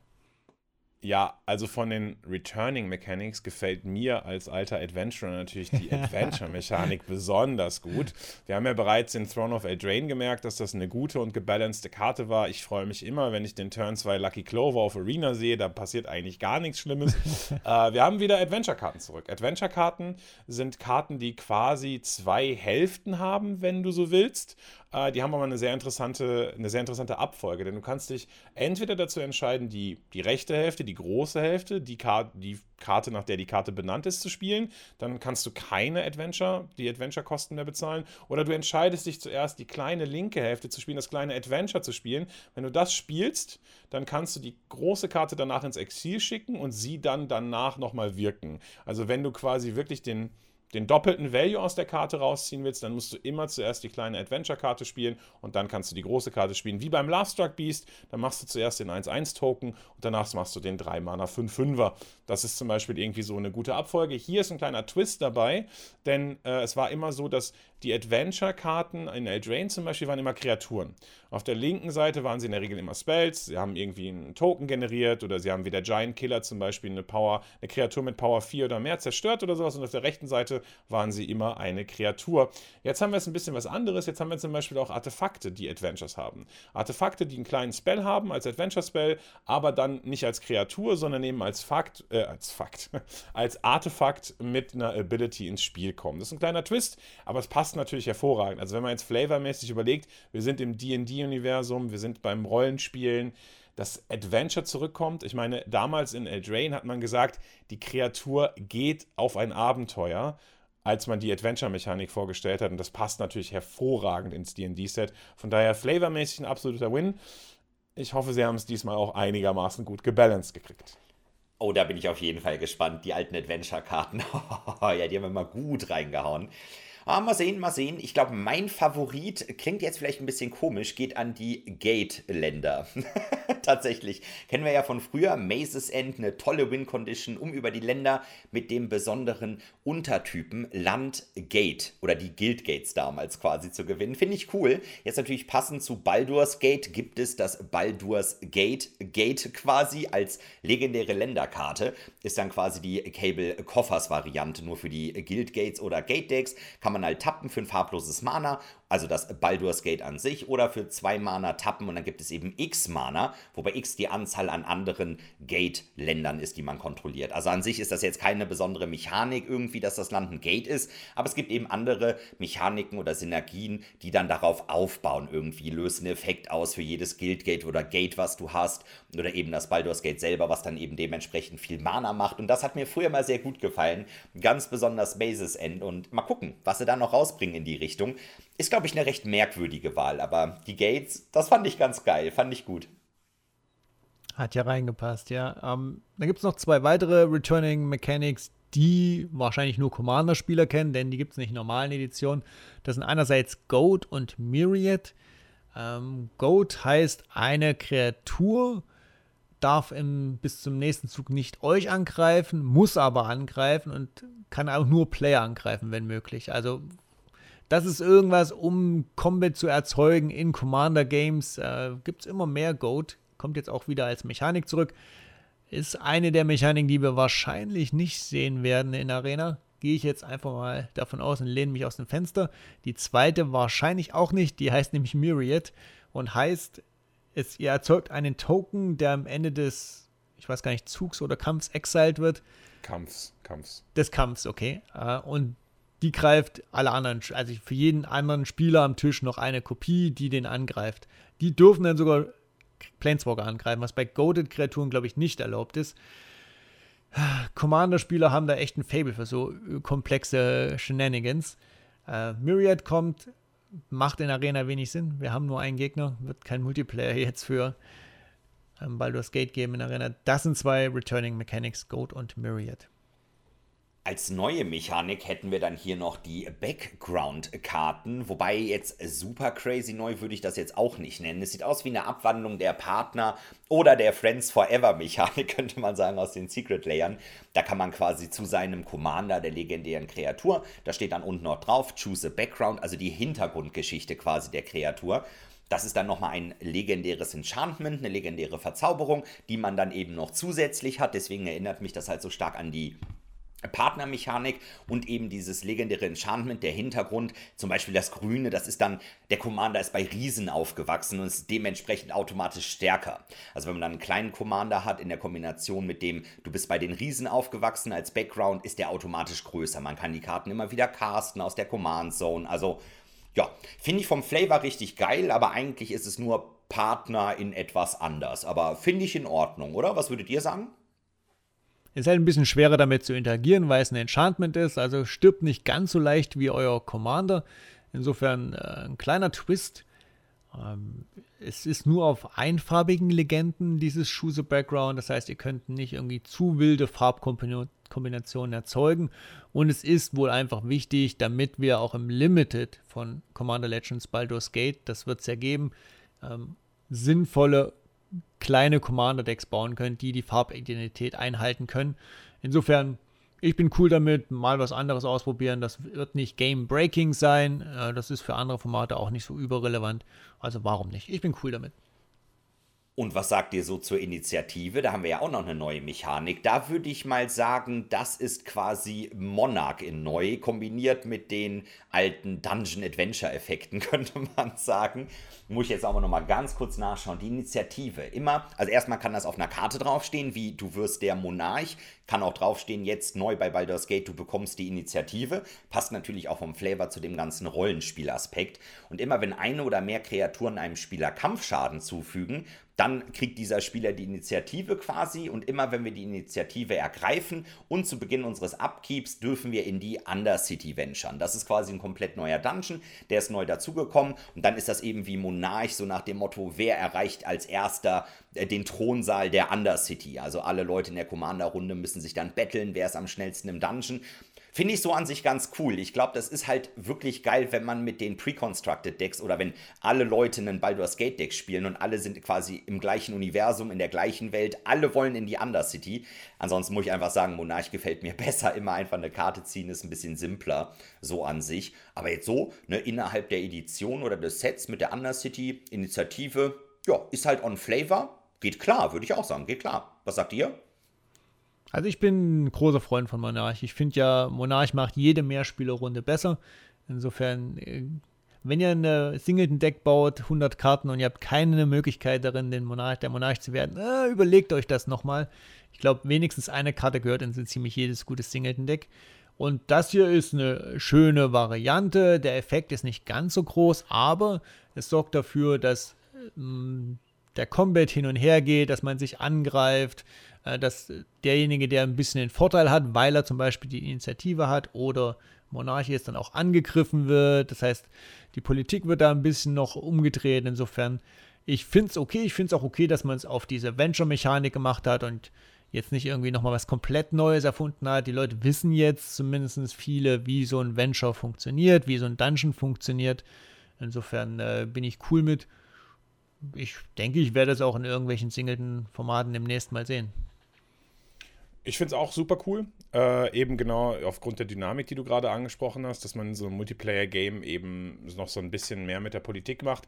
Ja, also von den Returning Mechanics gefällt mir als alter Adventurer natürlich die Adventure-Mechanik besonders gut. Wir haben ja bereits in Throne of Eldraine gemerkt, dass das eine gute und gebalancete Karte war. Ich freue mich immer, wenn ich den Turn 2 Lucky Clover auf Arena sehe, da passiert eigentlich gar nichts Schlimmes. Wir haben wieder Adventure-Karten zurück. Adventure-Karten sind Karten, die quasi zwei Hälften haben, wenn du so willst. Die haben aber eine sehr interessante Abfolge, denn du kannst dich entweder dazu entscheiden, die rechte Hälfte, die große Hälfte, die Karte, nach der die Karte benannt ist, zu spielen. Dann kannst du die Adventure-Kosten mehr bezahlen. Oder du entscheidest dich zuerst, die kleine linke Hälfte zu spielen, das kleine Adventure zu spielen. Wenn du das spielst, dann kannst du die große Karte danach ins Exil schicken und sie dann danach nochmal wirken. Also wenn du quasi wirklich den doppelten Value aus der Karte rausziehen willst, dann musst du immer zuerst die kleine Adventure-Karte spielen und dann kannst du die große Karte spielen. Wie beim Lovestruck Beast, dann machst du zuerst den 1-1-Token und danach machst du den 3-Mana-5-5er. Das ist zum Beispiel irgendwie so eine gute Abfolge. Hier ist ein kleiner Twist dabei, denn es war immer so, dass die Adventure-Karten in Eldraine zum Beispiel waren immer Kreaturen. Auf der linken Seite waren sie in der Regel immer Spells, sie haben irgendwie einen Token generiert oder sie haben wie der Giant Killer zum Beispiel eine Kreatur mit Power 4 oder mehr zerstört oder sowas und auf der rechten Seite waren sie immer eine Kreatur. Jetzt haben wir jetzt ein bisschen was anderes, jetzt haben wir zum Beispiel auch Artefakte, die Adventures haben. Artefakte, die einen kleinen Spell haben, als Adventure-Spell, aber dann nicht als Kreatur, sondern eben als Artefakt mit einer Ability ins Spiel kommen. Das ist ein kleiner Twist, aber es passt natürlich hervorragend. Also wenn man jetzt flavormäßig überlegt, wir sind im D&D-Universum, wir sind beim Rollenspielen, dass Adventure zurückkommt. Ich meine, damals in Eldraine hat man gesagt, die Kreatur geht auf ein Abenteuer, als man die Adventure-Mechanik vorgestellt hat. Und das passt natürlich hervorragend ins D&D-Set. Von daher flavormäßig ein absoluter Win. Ich hoffe, sie haben es diesmal auch einigermaßen gut gebalanced gekriegt. Oh, da bin ich auf jeden Fall gespannt. Die alten Adventure-Karten, ja, die haben wir mal gut reingehauen. Ah, mal sehen, mal sehen. Ich glaube, mein Favorit, klingt jetzt vielleicht ein bisschen komisch, geht an die Gate-Länder. Tatsächlich. Kennen wir ja von früher. Maze's End, eine tolle Win-Condition, um über die Länder mit dem besonderen Untertypen Land-Gate oder die Guild-Gates damals quasi zu gewinnen. Finde ich cool. Jetzt natürlich passend zu Baldur's Gate gibt es das Baldur's Gate quasi als legendäre Länderkarte. Ist dann quasi die Cable-Coffers-Variante nur für die Guild-Gates oder Gate-Decks. Kann man halt tappen für ein farbloses Mana also das Baldur's Gate an sich, oder für 2 Mana tappen und dann gibt es eben X Mana, wobei X die Anzahl an anderen Gate-Ländern ist, die man kontrolliert. Also an sich ist das jetzt keine besondere Mechanik irgendwie, dass das Land ein Gate ist, aber es gibt eben andere Mechaniken oder Synergien, die dann darauf aufbauen irgendwie, lösen Effekt aus für jedes Guild-Gate oder Gate, was du hast, oder eben das Baldur's Gate selber, was dann eben dementsprechend viel Mana macht, und das hat mir früher mal sehr gut gefallen, ganz besonders Basis End, und mal gucken, was sie da noch rausbringen in die Richtung. Ist, glaube ich, eine recht merkwürdige Wahl, aber die Gates, das fand ich ganz geil, fand ich gut. Hat ja reingepasst, ja. Dann gibt es noch 2 weitere Returning Mechanics, die wahrscheinlich nur Commander-Spieler kennen, denn die gibt es nicht in normalen Editionen. Das sind einerseits Goat und Myriad. Goat heißt, eine Kreatur darf bis zum nächsten Zug nicht euch angreifen, muss aber angreifen und kann auch nur Player angreifen, wenn möglich. Also das ist irgendwas, um Combat zu erzeugen in Commander-Games. Gibt es immer mehr Goat, kommt jetzt auch wieder als Mechanik zurück. Ist eine der Mechaniken, die wir wahrscheinlich nicht sehen werden in Arena. Gehe ich jetzt einfach mal davon aus und lehne mich aus dem Fenster. Die zweite wahrscheinlich auch nicht, die heißt nämlich Myriad und heißt, ihr erzeugt einen Token, der am Ende des, ich weiß gar nicht, Zugs oder Kampfs exiled wird. Kampfs. Des Kampfs, okay. Und die greift alle anderen, also für jeden anderen Spieler am Tisch noch eine Kopie, die den angreift. Die dürfen dann sogar Planeswalker angreifen, was bei Goated-Kreaturen, glaube ich, nicht erlaubt ist. Commander-Spieler haben da echt ein Faible für so komplexe Shenanigans. Myriad kommt, macht in Arena wenig Sinn. Wir haben nur einen Gegner, wird kein Multiplayer jetzt für Baldur's Gate geben in Arena. Das sind 2 Returning Mechanics, Goat und Myriad. Als neue Mechanik hätten wir dann hier noch die Background-Karten, wobei jetzt super crazy neu würde ich das jetzt auch nicht nennen. Es sieht aus wie eine Abwandlung der Partner- oder der Friends-Forever-Mechanik, könnte man sagen, aus den Secret-Layern. Da kann man quasi zu seinem Commander, der legendären Kreatur, da steht dann unten noch drauf, choose a Background, also die Hintergrundgeschichte quasi der Kreatur. Das ist dann nochmal ein legendäres Enchantment, eine legendäre Verzauberung, die man dann eben noch zusätzlich hat. Deswegen erinnert mich das halt so stark an die Partnermechanik und eben dieses legendäre Enchantment, der Hintergrund, zum Beispiel das Grüne, das ist dann, der Commander ist bei Riesen aufgewachsen und ist dementsprechend automatisch stärker. Also wenn man dann einen kleinen Commander hat, in der Kombination mit dem, du bist bei den Riesen aufgewachsen, als Background ist der automatisch größer. Man kann die Karten immer wieder casten aus der Command Zone, also ja, finde ich vom Flavor richtig geil, aber eigentlich ist es nur Partner in etwas anders, aber finde ich in Ordnung, oder? Was würdet ihr sagen? Ist halt ein bisschen schwerer damit zu interagieren, weil es ein Enchantment ist, also stirbt nicht ganz so leicht wie euer Commander. Insofern ein kleiner Twist. Es ist nur auf einfarbigen Legenden dieses Choose a Background, das heißt, ihr könnt nicht irgendwie zu wilde Farbkombinationen erzeugen und es ist wohl einfach wichtig, damit wir auch im Limited von Commander Legends Baldur's Gate, das wird es ja geben, sinnvolle kleine Commander-Decks bauen können, die Farbidentität einhalten können. Insofern, ich bin cool damit, mal was anderes ausprobieren. Das wird nicht Game-Breaking sein. Das ist für andere Formate auch nicht so überrelevant. Also warum nicht? Ich bin cool damit. Und was sagt ihr so zur Initiative? Da haben wir ja auch noch eine neue Mechanik. Da würde ich mal sagen, das ist quasi Monarch in neu, kombiniert mit den alten Dungeon-Adventure-Effekten, könnte man sagen. Muss ich jetzt aber nochmal ganz kurz nachschauen. Die Initiative, immer, also erstmal kann das auf einer Karte draufstehen, wie du wirst der Monarch. Kann auch draufstehen, jetzt neu bei Baldur's Gate, du bekommst die Initiative. Passt natürlich auch vom Flavor zu dem ganzen Rollenspielaspekt. Und immer wenn eine oder mehr Kreaturen einem Spieler Kampfschaden zufügen, dann kriegt dieser Spieler die Initiative quasi, und immer wenn wir die Initiative ergreifen und zu Beginn unseres Upkeeps dürfen wir in die Undercity venturen. Das ist quasi ein komplett neuer Dungeon, der ist neu dazugekommen, und dann ist das eben wie Monarch, so nach dem Motto, wer erreicht als erster den Thronsaal der Undercity. Also alle Leute in der Commander-Runde müssen sich dann betteln, wer ist am schnellsten im Dungeon. Finde ich so an sich ganz cool. Ich glaube, das ist halt wirklich geil, wenn man mit den Pre-Constructed Decks oder wenn alle Leute einen Baldur's Gate Deck spielen und alle sind quasi im gleichen Universum, in der gleichen Welt, alle wollen in die Undercity. Ansonsten muss ich einfach sagen, Monarch gefällt mir besser. Immer einfach eine Karte ziehen, ist ein bisschen simpler, so an sich. Aber jetzt so, ne, innerhalb der Edition oder des Sets mit der Undercity-Initiative, ja, ist halt on Flavor. Geht klar, würde ich auch sagen, geht klar. Was sagt ihr? Also ich bin ein großer Freund von Monarch. Ich finde ja, Monarch macht jede Mehrspielerrunde besser. Insofern Wenn ihr ein Singleton-Deck baut, 100 Karten und ihr habt keine Möglichkeit darin, der Monarch zu werden, überlegt euch das nochmal. Ich glaube, wenigstens eine Karte gehört in so ziemlich jedes gute Singleton-Deck. Und das hier ist eine schöne Variante. Der Effekt ist nicht ganz so groß, aber es sorgt dafür, dass der Combat hin und her geht, dass man sich angreift, dass derjenige, der ein bisschen den Vorteil hat, weil er zum Beispiel die Initiative hat oder Monarchie ist, dann auch angegriffen wird. Das heißt, die Politik wird da ein bisschen noch umgedreht. Insofern, ich finde es okay. Ich finde es auch okay, dass man es auf diese Venture-Mechanik gemacht hat und jetzt nicht irgendwie nochmal was komplett Neues erfunden hat. Die Leute wissen jetzt zumindest viele, wie so ein Venture funktioniert, wie so ein Dungeon funktioniert. Insofern bin ich cool mit. Ich denke, ich werde es auch in irgendwelchen Singleton-Formaten demnächst mal sehen. Ich finde es auch super cool, eben genau aufgrund der Dynamik, die du gerade angesprochen hast, dass man so ein Multiplayer-Game eben noch so ein bisschen mehr mit der Politik macht.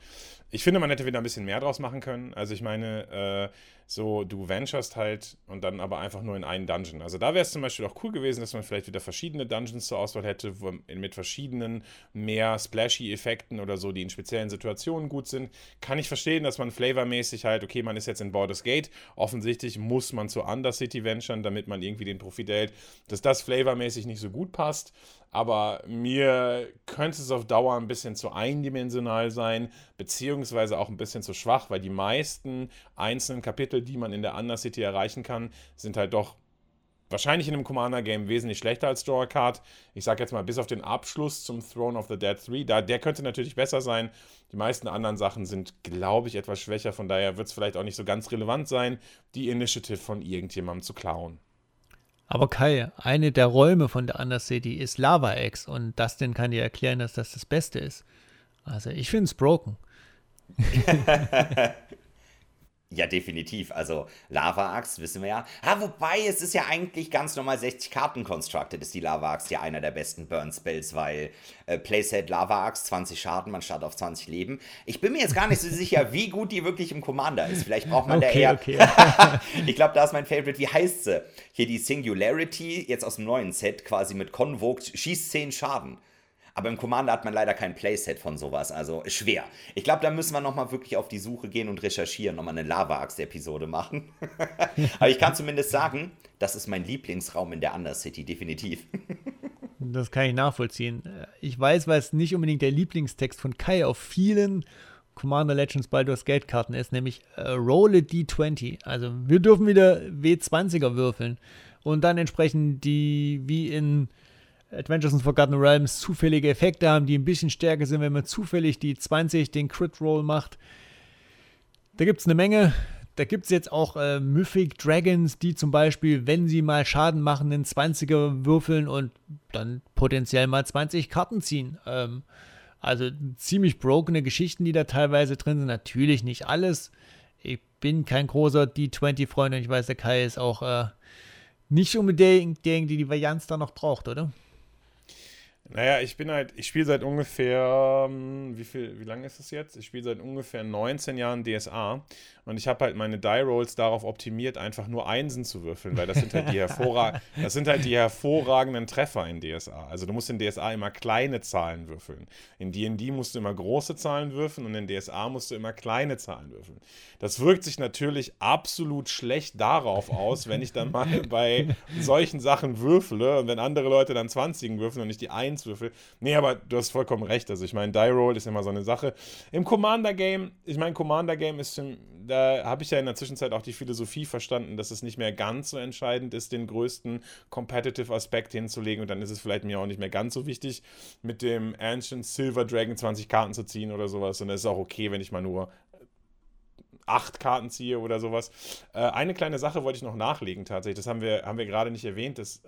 Ich finde, man hätte wieder ein bisschen mehr draus machen können. Also ich meine, so du venturest halt und dann aber einfach nur in einen Dungeon. Also da wäre es zum Beispiel auch cool gewesen, dass man vielleicht wieder verschiedene Dungeons zur Auswahl hätte, wo, mit verschiedenen mehr Splashy-Effekten oder so, die in speziellen Situationen gut sind. Kann ich verstehen, dass man flavormäßig halt, okay, man ist jetzt in Baldur's Gate, offensichtlich muss man zu Undercity venturen, damit man irgendwie den Profit erhält, dass das flavormäßig nicht so gut passt, aber mir könnte es auf Dauer ein bisschen zu eindimensional sein, beziehungsweise auch ein bisschen zu schwach, weil die meisten einzelnen Kapitel, die man in der Undercity erreichen kann, sind halt doch wahrscheinlich in einem Commander-Game wesentlich schlechter als Draw a Card. Ich sag jetzt mal, bis auf den Abschluss zum Throne of the Dead 3, der könnte natürlich besser sein. Die meisten anderen Sachen sind, glaube ich, etwas schwächer, von daher wird es vielleicht auch nicht so ganz relevant sein, die Initiative von irgendjemandem zu klauen. Aber Kai, eine der Räume von der Undercity ist Lava-Ex und das denn kann dir erklären, dass das Beste ist. Also ich finde es broken. Ja, definitiv. Also Lava-Axt, wissen wir ja. Ah, wobei, es ist ja eigentlich ganz normal 60 Karten constructed, ist die Lava-Axt ja einer der besten Burn-Spells, weil Playset Lava-Axt, 20 Schaden, man startet auf 20 Leben. Ich bin mir jetzt gar nicht so sicher, wie gut die wirklich im Commander ist. Vielleicht braucht man da eher... Okay. Ich glaube, da ist mein Favorite. Wie heißt sie? Hier die Singularity, jetzt aus dem neuen Set, quasi mit Convoked, schießt 10 Schaden. Aber im Commander hat man leider kein Playset von sowas, also schwer. Ich glaube, da müssen wir nochmal wirklich auf die Suche gehen und recherchieren, nochmal eine Lava-Axt-Episode machen. Aber ich kann zumindest sagen, das ist mein Lieblingsraum in der Undercity, definitiv. Das kann ich nachvollziehen. Ich weiß, weil es nicht unbedingt der Lieblingstext von Kai auf vielen Commander Legends Baldur's Gate Karten ist, nämlich Roll a D20. Also wir dürfen wieder W20er würfeln und dann entsprechend die, wie in Adventures in Forgotten Realms, zufällige Effekte haben, die ein bisschen stärker sind, wenn man zufällig die 20, den Crit-Roll macht. Da gibt es eine Menge. Da gibt es jetzt auch Mythic Dragons, die zum Beispiel, wenn sie mal Schaden machen, einen 20er würfeln und dann potenziell mal 20 Karten ziehen. Also ziemlich brokene Geschichten, die da teilweise drin sind. Natürlich nicht alles. Ich bin kein großer D20-Freund und ich weiß, der Kai ist auch nicht unbedingt derjenige, die Varianz da noch braucht, oder? Naja, ich spiele seit ungefähr, wie lange ist es jetzt? Ich spiele seit ungefähr 19 Jahren DSA und ich habe halt meine Die-Rolls darauf optimiert, einfach nur Einsen zu würfeln, weil das sind halt die, hervorragenden Treffer in DSA. Also du musst in DSA immer kleine Zahlen würfeln. In D&D musst du immer große Zahlen würfeln und in DSA musst du immer kleine Zahlen würfeln. Das wirkt sich natürlich absolut schlecht darauf aus, wenn ich dann mal bei solchen Sachen würfle und wenn andere Leute dann 20 würfeln und ich die 1 Würfel. Nee, aber du hast vollkommen recht. Also ich meine, Die-Roll ist immer so eine Sache. Im Commander-Game, da habe ich ja in der Zwischenzeit auch die Philosophie verstanden, dass es nicht mehr ganz so entscheidend ist, den größten Competitive-Aspekt hinzulegen und dann ist es vielleicht mir auch nicht mehr ganz so wichtig, mit dem Ancient Silver Dragon 20 Karten zu ziehen oder sowas. Und es ist auch okay, wenn ich mal nur 8 Karten ziehe oder sowas. Eine kleine Sache wollte ich noch nachlegen tatsächlich. Das haben wir gerade nicht erwähnt, dass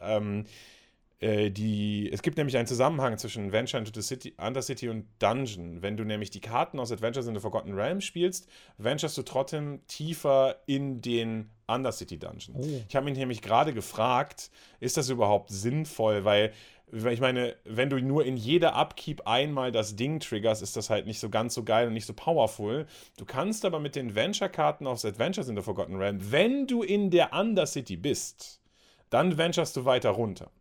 es gibt nämlich einen Zusammenhang zwischen Venture into the City, Undercity und Dungeon. Wenn du nämlich die Karten aus Adventures in the Forgotten Realms spielst, venturest du trotzdem tiefer in den Undercity Dungeon. Oh. Ich habe mich nämlich gerade gefragt, ist das überhaupt sinnvoll, weil ich meine, wenn du nur in jeder Upkeep einmal das Ding triggerst, ist das halt nicht so ganz so geil und nicht so powerful. Du kannst aber mit den Venture-Karten aus Adventures in the Forgotten Realms, wenn du in der Undercity bist, dann venturest du weiter runter.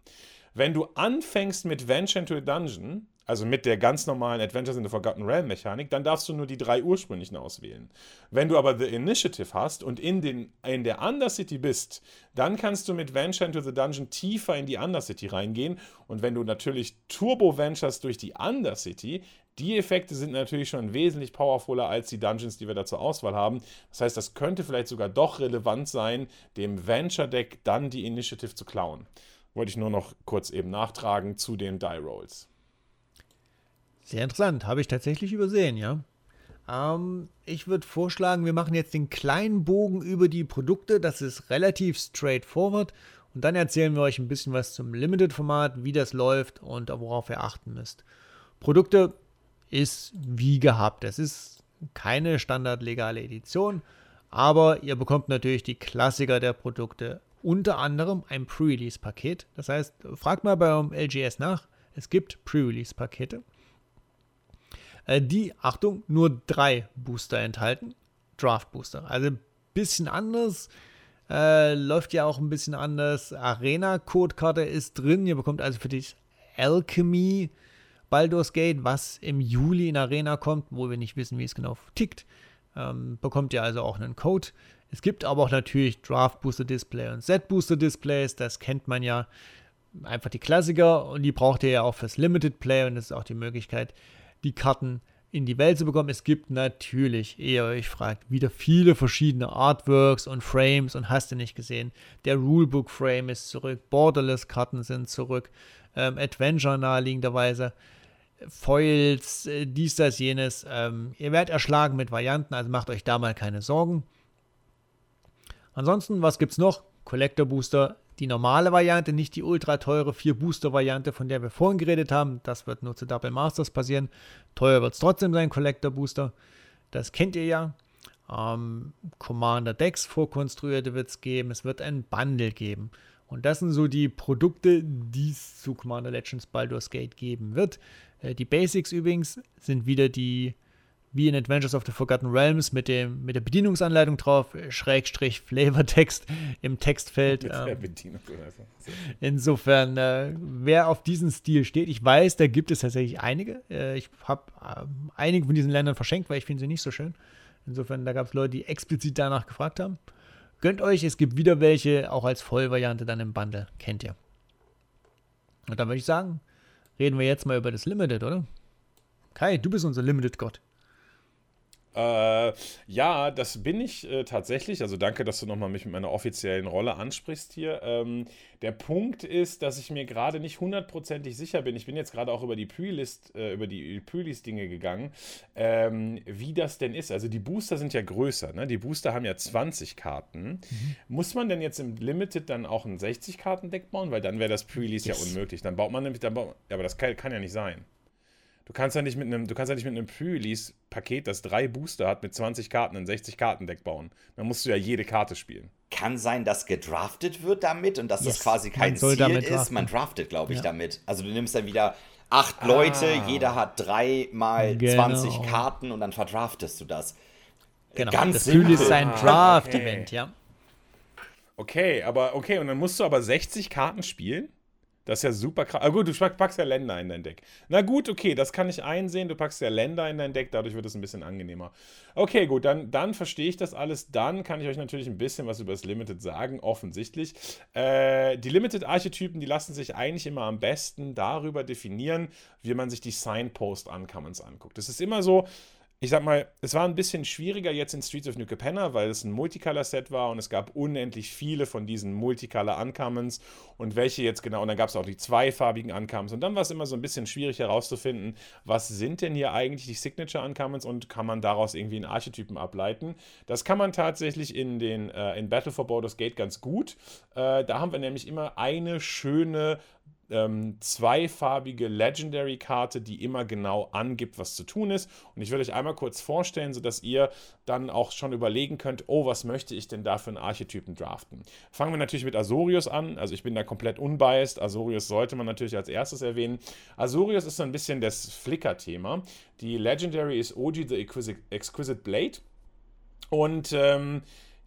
Wenn du anfängst mit Venture into a Dungeon, Also mit der ganz normalen Adventures in the Forgotten Realm-Mechanik, dann darfst du nur die drei ursprünglichen auswählen. Wenn du aber The Initiative hast und in der Undercity bist, dann kannst du mit Venture into the Dungeon tiefer in die Undercity reingehen. Und wenn du natürlich Turbo-Ventures durch die Undercity, die Effekte sind natürlich schon wesentlich powervoller als die Dungeons, die wir da zur Auswahl haben. Das heißt, das könnte vielleicht sogar doch relevant sein, dem Venture-Deck dann die Initiative zu klauen. Wollte ich nur noch kurz eben nachtragen zu den Die-Rolls. Sehr interessant, habe ich tatsächlich übersehen, ja. Ich würde vorschlagen, wir machen jetzt den kleinen Bogen über die Produkte, das ist relativ straightforward und dann erzählen wir euch ein bisschen was zum Limited-Format, wie das läuft und worauf ihr achten müsst. Produkte ist wie gehabt, es ist keine standardlegale Edition, aber ihr bekommt natürlich die Klassiker der Produkte, unter anderem ein Pre-Release-Paket, das heißt, fragt mal bei eurem LGS nach, es gibt Pre-Release-Pakete. Die, Achtung, nur 3 Booster enthalten. Draft-Booster. Also ein bisschen anders. Läuft ja auch ein bisschen anders. Arena-Codekarte ist drin. Ihr bekommt also für die Alchemy Baldur's Gate, was im Juli in Arena kommt, wo wir nicht wissen, wie es genau tickt. Bekommt ihr also auch einen Code. Es gibt aber auch natürlich Draft-Booster-Display und Set-Booster-Displays. Das kennt man ja. Einfach die Klassiker. Und die braucht ihr ja auch fürs Limited-Play. Und das ist auch die Möglichkeit, die Karten in die Welt zu bekommen. Es gibt natürlich, ehe ihr euch fragt, wieder viele verschiedene Artworks und Frames und hast du nicht gesehen. Der Rulebook-Frame ist zurück, Borderless-Karten sind zurück, Adventure naheliegenderweise, Foils, dies, das, jenes. Ihr werdet erschlagen mit Varianten, also macht euch da mal keine Sorgen. Ansonsten, was gibt's noch? Collector-Booster, die normale Variante, nicht die ultra teure 4-Booster-Variante, von der wir vorhin geredet haben. Das wird nur zu Double Masters passieren. Teuer wird es trotzdem sein, Collector-Booster. Das kennt ihr ja. Commander-Decks vorkonstruierte wird es geben. Es wird ein Bundle geben. Und das sind so die Produkte, die es zu Commander Legends Baldur's Gate geben wird. Die Basics übrigens sind wieder die, wie in Adventures of the Forgotten Realms, mit der Bedienungsanleitung drauf, Schrägstrich Flavortext im Textfeld. Insofern, wer auf diesen Stil steht, ich weiß, da gibt es tatsächlich einige. Ich habe einige von diesen Ländern verschenkt, weil ich finde sie nicht so schön. Insofern, da gab es Leute, die explizit danach gefragt haben. Gönnt euch, es gibt wieder welche, auch als Vollvariante dann im Bundle, kennt ihr. Und dann würde ich sagen, reden wir jetzt mal über das Limited, oder? Kai, du bist unser Limited-Gott. Ja, das bin ich tatsächlich. Also danke, dass du nochmal mich mit meiner offiziellen Rolle ansprichst hier. Der Punkt ist, dass ich mir gerade nicht hundertprozentig sicher bin. Ich bin jetzt gerade auch über die Pre-List-Dinge gegangen, wie das denn ist. Also die Booster sind ja größer, ne? Die Booster haben ja 20 Karten. Mhm. Muss man denn jetzt im Limited dann auch ein 60-Karten-Deck bauen? Weil dann wäre das Pre-Release ja unmöglich. Dann baut man nämlich, aber das kann ja nicht sein. Du kannst ja nicht mit einem Pre-Release-Paket, das 3 Booster hat, mit 20 Karten ein 60-Karten-Deck bauen. Dann musst du ja jede Karte spielen. Kann sein, dass gedraftet wird damit und dass das quasi kein Ziel ist. Man draftet, glaube ich, damit. Also du nimmst dann wieder 8 Leute, jeder hat 3 mal 20 Karten und dann verdraftest du das. Genau, ganz das simpel. Ist ein Draft-Event, ja. Okay, und dann musst du aber 60 Karten spielen? Das ist ja super krass. Aber gut, du packst ja Länder in dein Deck. Na gut, okay, das kann ich einsehen. Du packst ja Länder in dein Deck, dadurch wird es ein bisschen angenehmer. Okay, gut, dann verstehe ich das alles. Dann kann ich euch natürlich ein bisschen was über das Limited sagen, offensichtlich. Die Limited-Archetypen, die lassen sich eigentlich immer am besten darüber definieren, wie man sich die Signpost-Uncommons anguckt. Das ist immer so. Ich sag mal, es war ein bisschen schwieriger jetzt in Streets of New Capenna, weil es ein Multicolor-Set war und es gab unendlich viele von diesen Multicolor-Uncommons und welche jetzt genau, und dann gab es auch die zweifarbigen Uncommons und dann war es immer so ein bisschen schwierig herauszufinden, was sind denn hier eigentlich die Signature-Uncommons und kann man daraus irgendwie einen Archetypen ableiten. Das kann man tatsächlich in Battle for Baldur's Gate ganz gut. Da haben wir nämlich immer eine schöne zweifarbige Legendary-Karte, die immer genau angibt, was zu tun ist. Und ich will euch einmal kurz vorstellen, sodass ihr dann auch schon überlegen könnt, was möchte ich denn da für einen Archetypen draften. Fangen wir natürlich mit Azorius an. Also ich bin da komplett unbiased. Azorius sollte man natürlich als erstes erwähnen. Azorius ist so ein bisschen das Flicker-Thema. Die Legendary ist Oji the Exquisite Blade. Und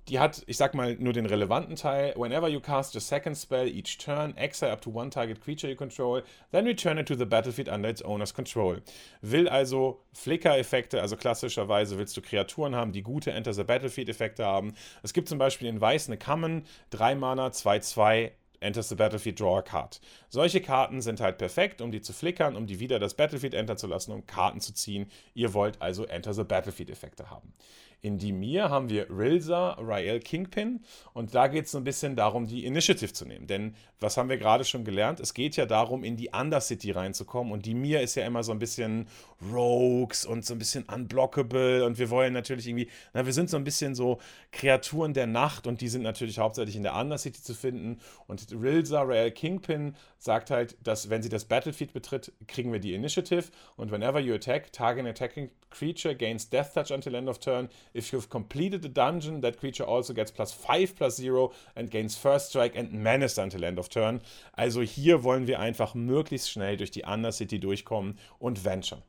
Die hat, ich sag mal, nur den relevanten Teil. Whenever you cast your second spell each turn, exile up to one target creature you control, then return it to the battlefield under its owner's control. Will also Flicker-Effekte, also klassischerweise willst du Kreaturen haben, die gute Enter-the-Battlefield-Effekte haben. Es gibt zum Beispiel in Weiß eine Common, 3 Mana, 2-2, Enters the Battlefield, draw a card. Solche Karten sind halt perfekt, um die zu flickern, um die wieder das Battlefield entern zu lassen, um Karten zu ziehen. Ihr wollt also Enter the Battlefield Effekte haben. In Dimir haben wir Rilza, Rael Kingpin, und da geht es so ein bisschen darum, die Initiative zu nehmen. Denn, was haben wir gerade schon gelernt, es geht ja darum, in die Undercity reinzukommen, und Dimir ist ja immer so ein bisschen Rogues und so ein bisschen unblockable, und wir wollen natürlich irgendwie, na, wir sind so ein bisschen so Kreaturen der Nacht, und die sind natürlich hauptsächlich in der Undercity zu finden, und Rilza, Rael Kingpin sagt halt, dass wenn sie das Battlefield betritt, kriegen wir die Initiative, und whenever you attack, target an attacking creature gains death touch until end of turn. If you've completed the dungeon, that creature also gets +5/+0 and gains first strike and menace until end of turn. Also hier wollen wir einfach möglichst schnell durch die Undercity durchkommen und venturen.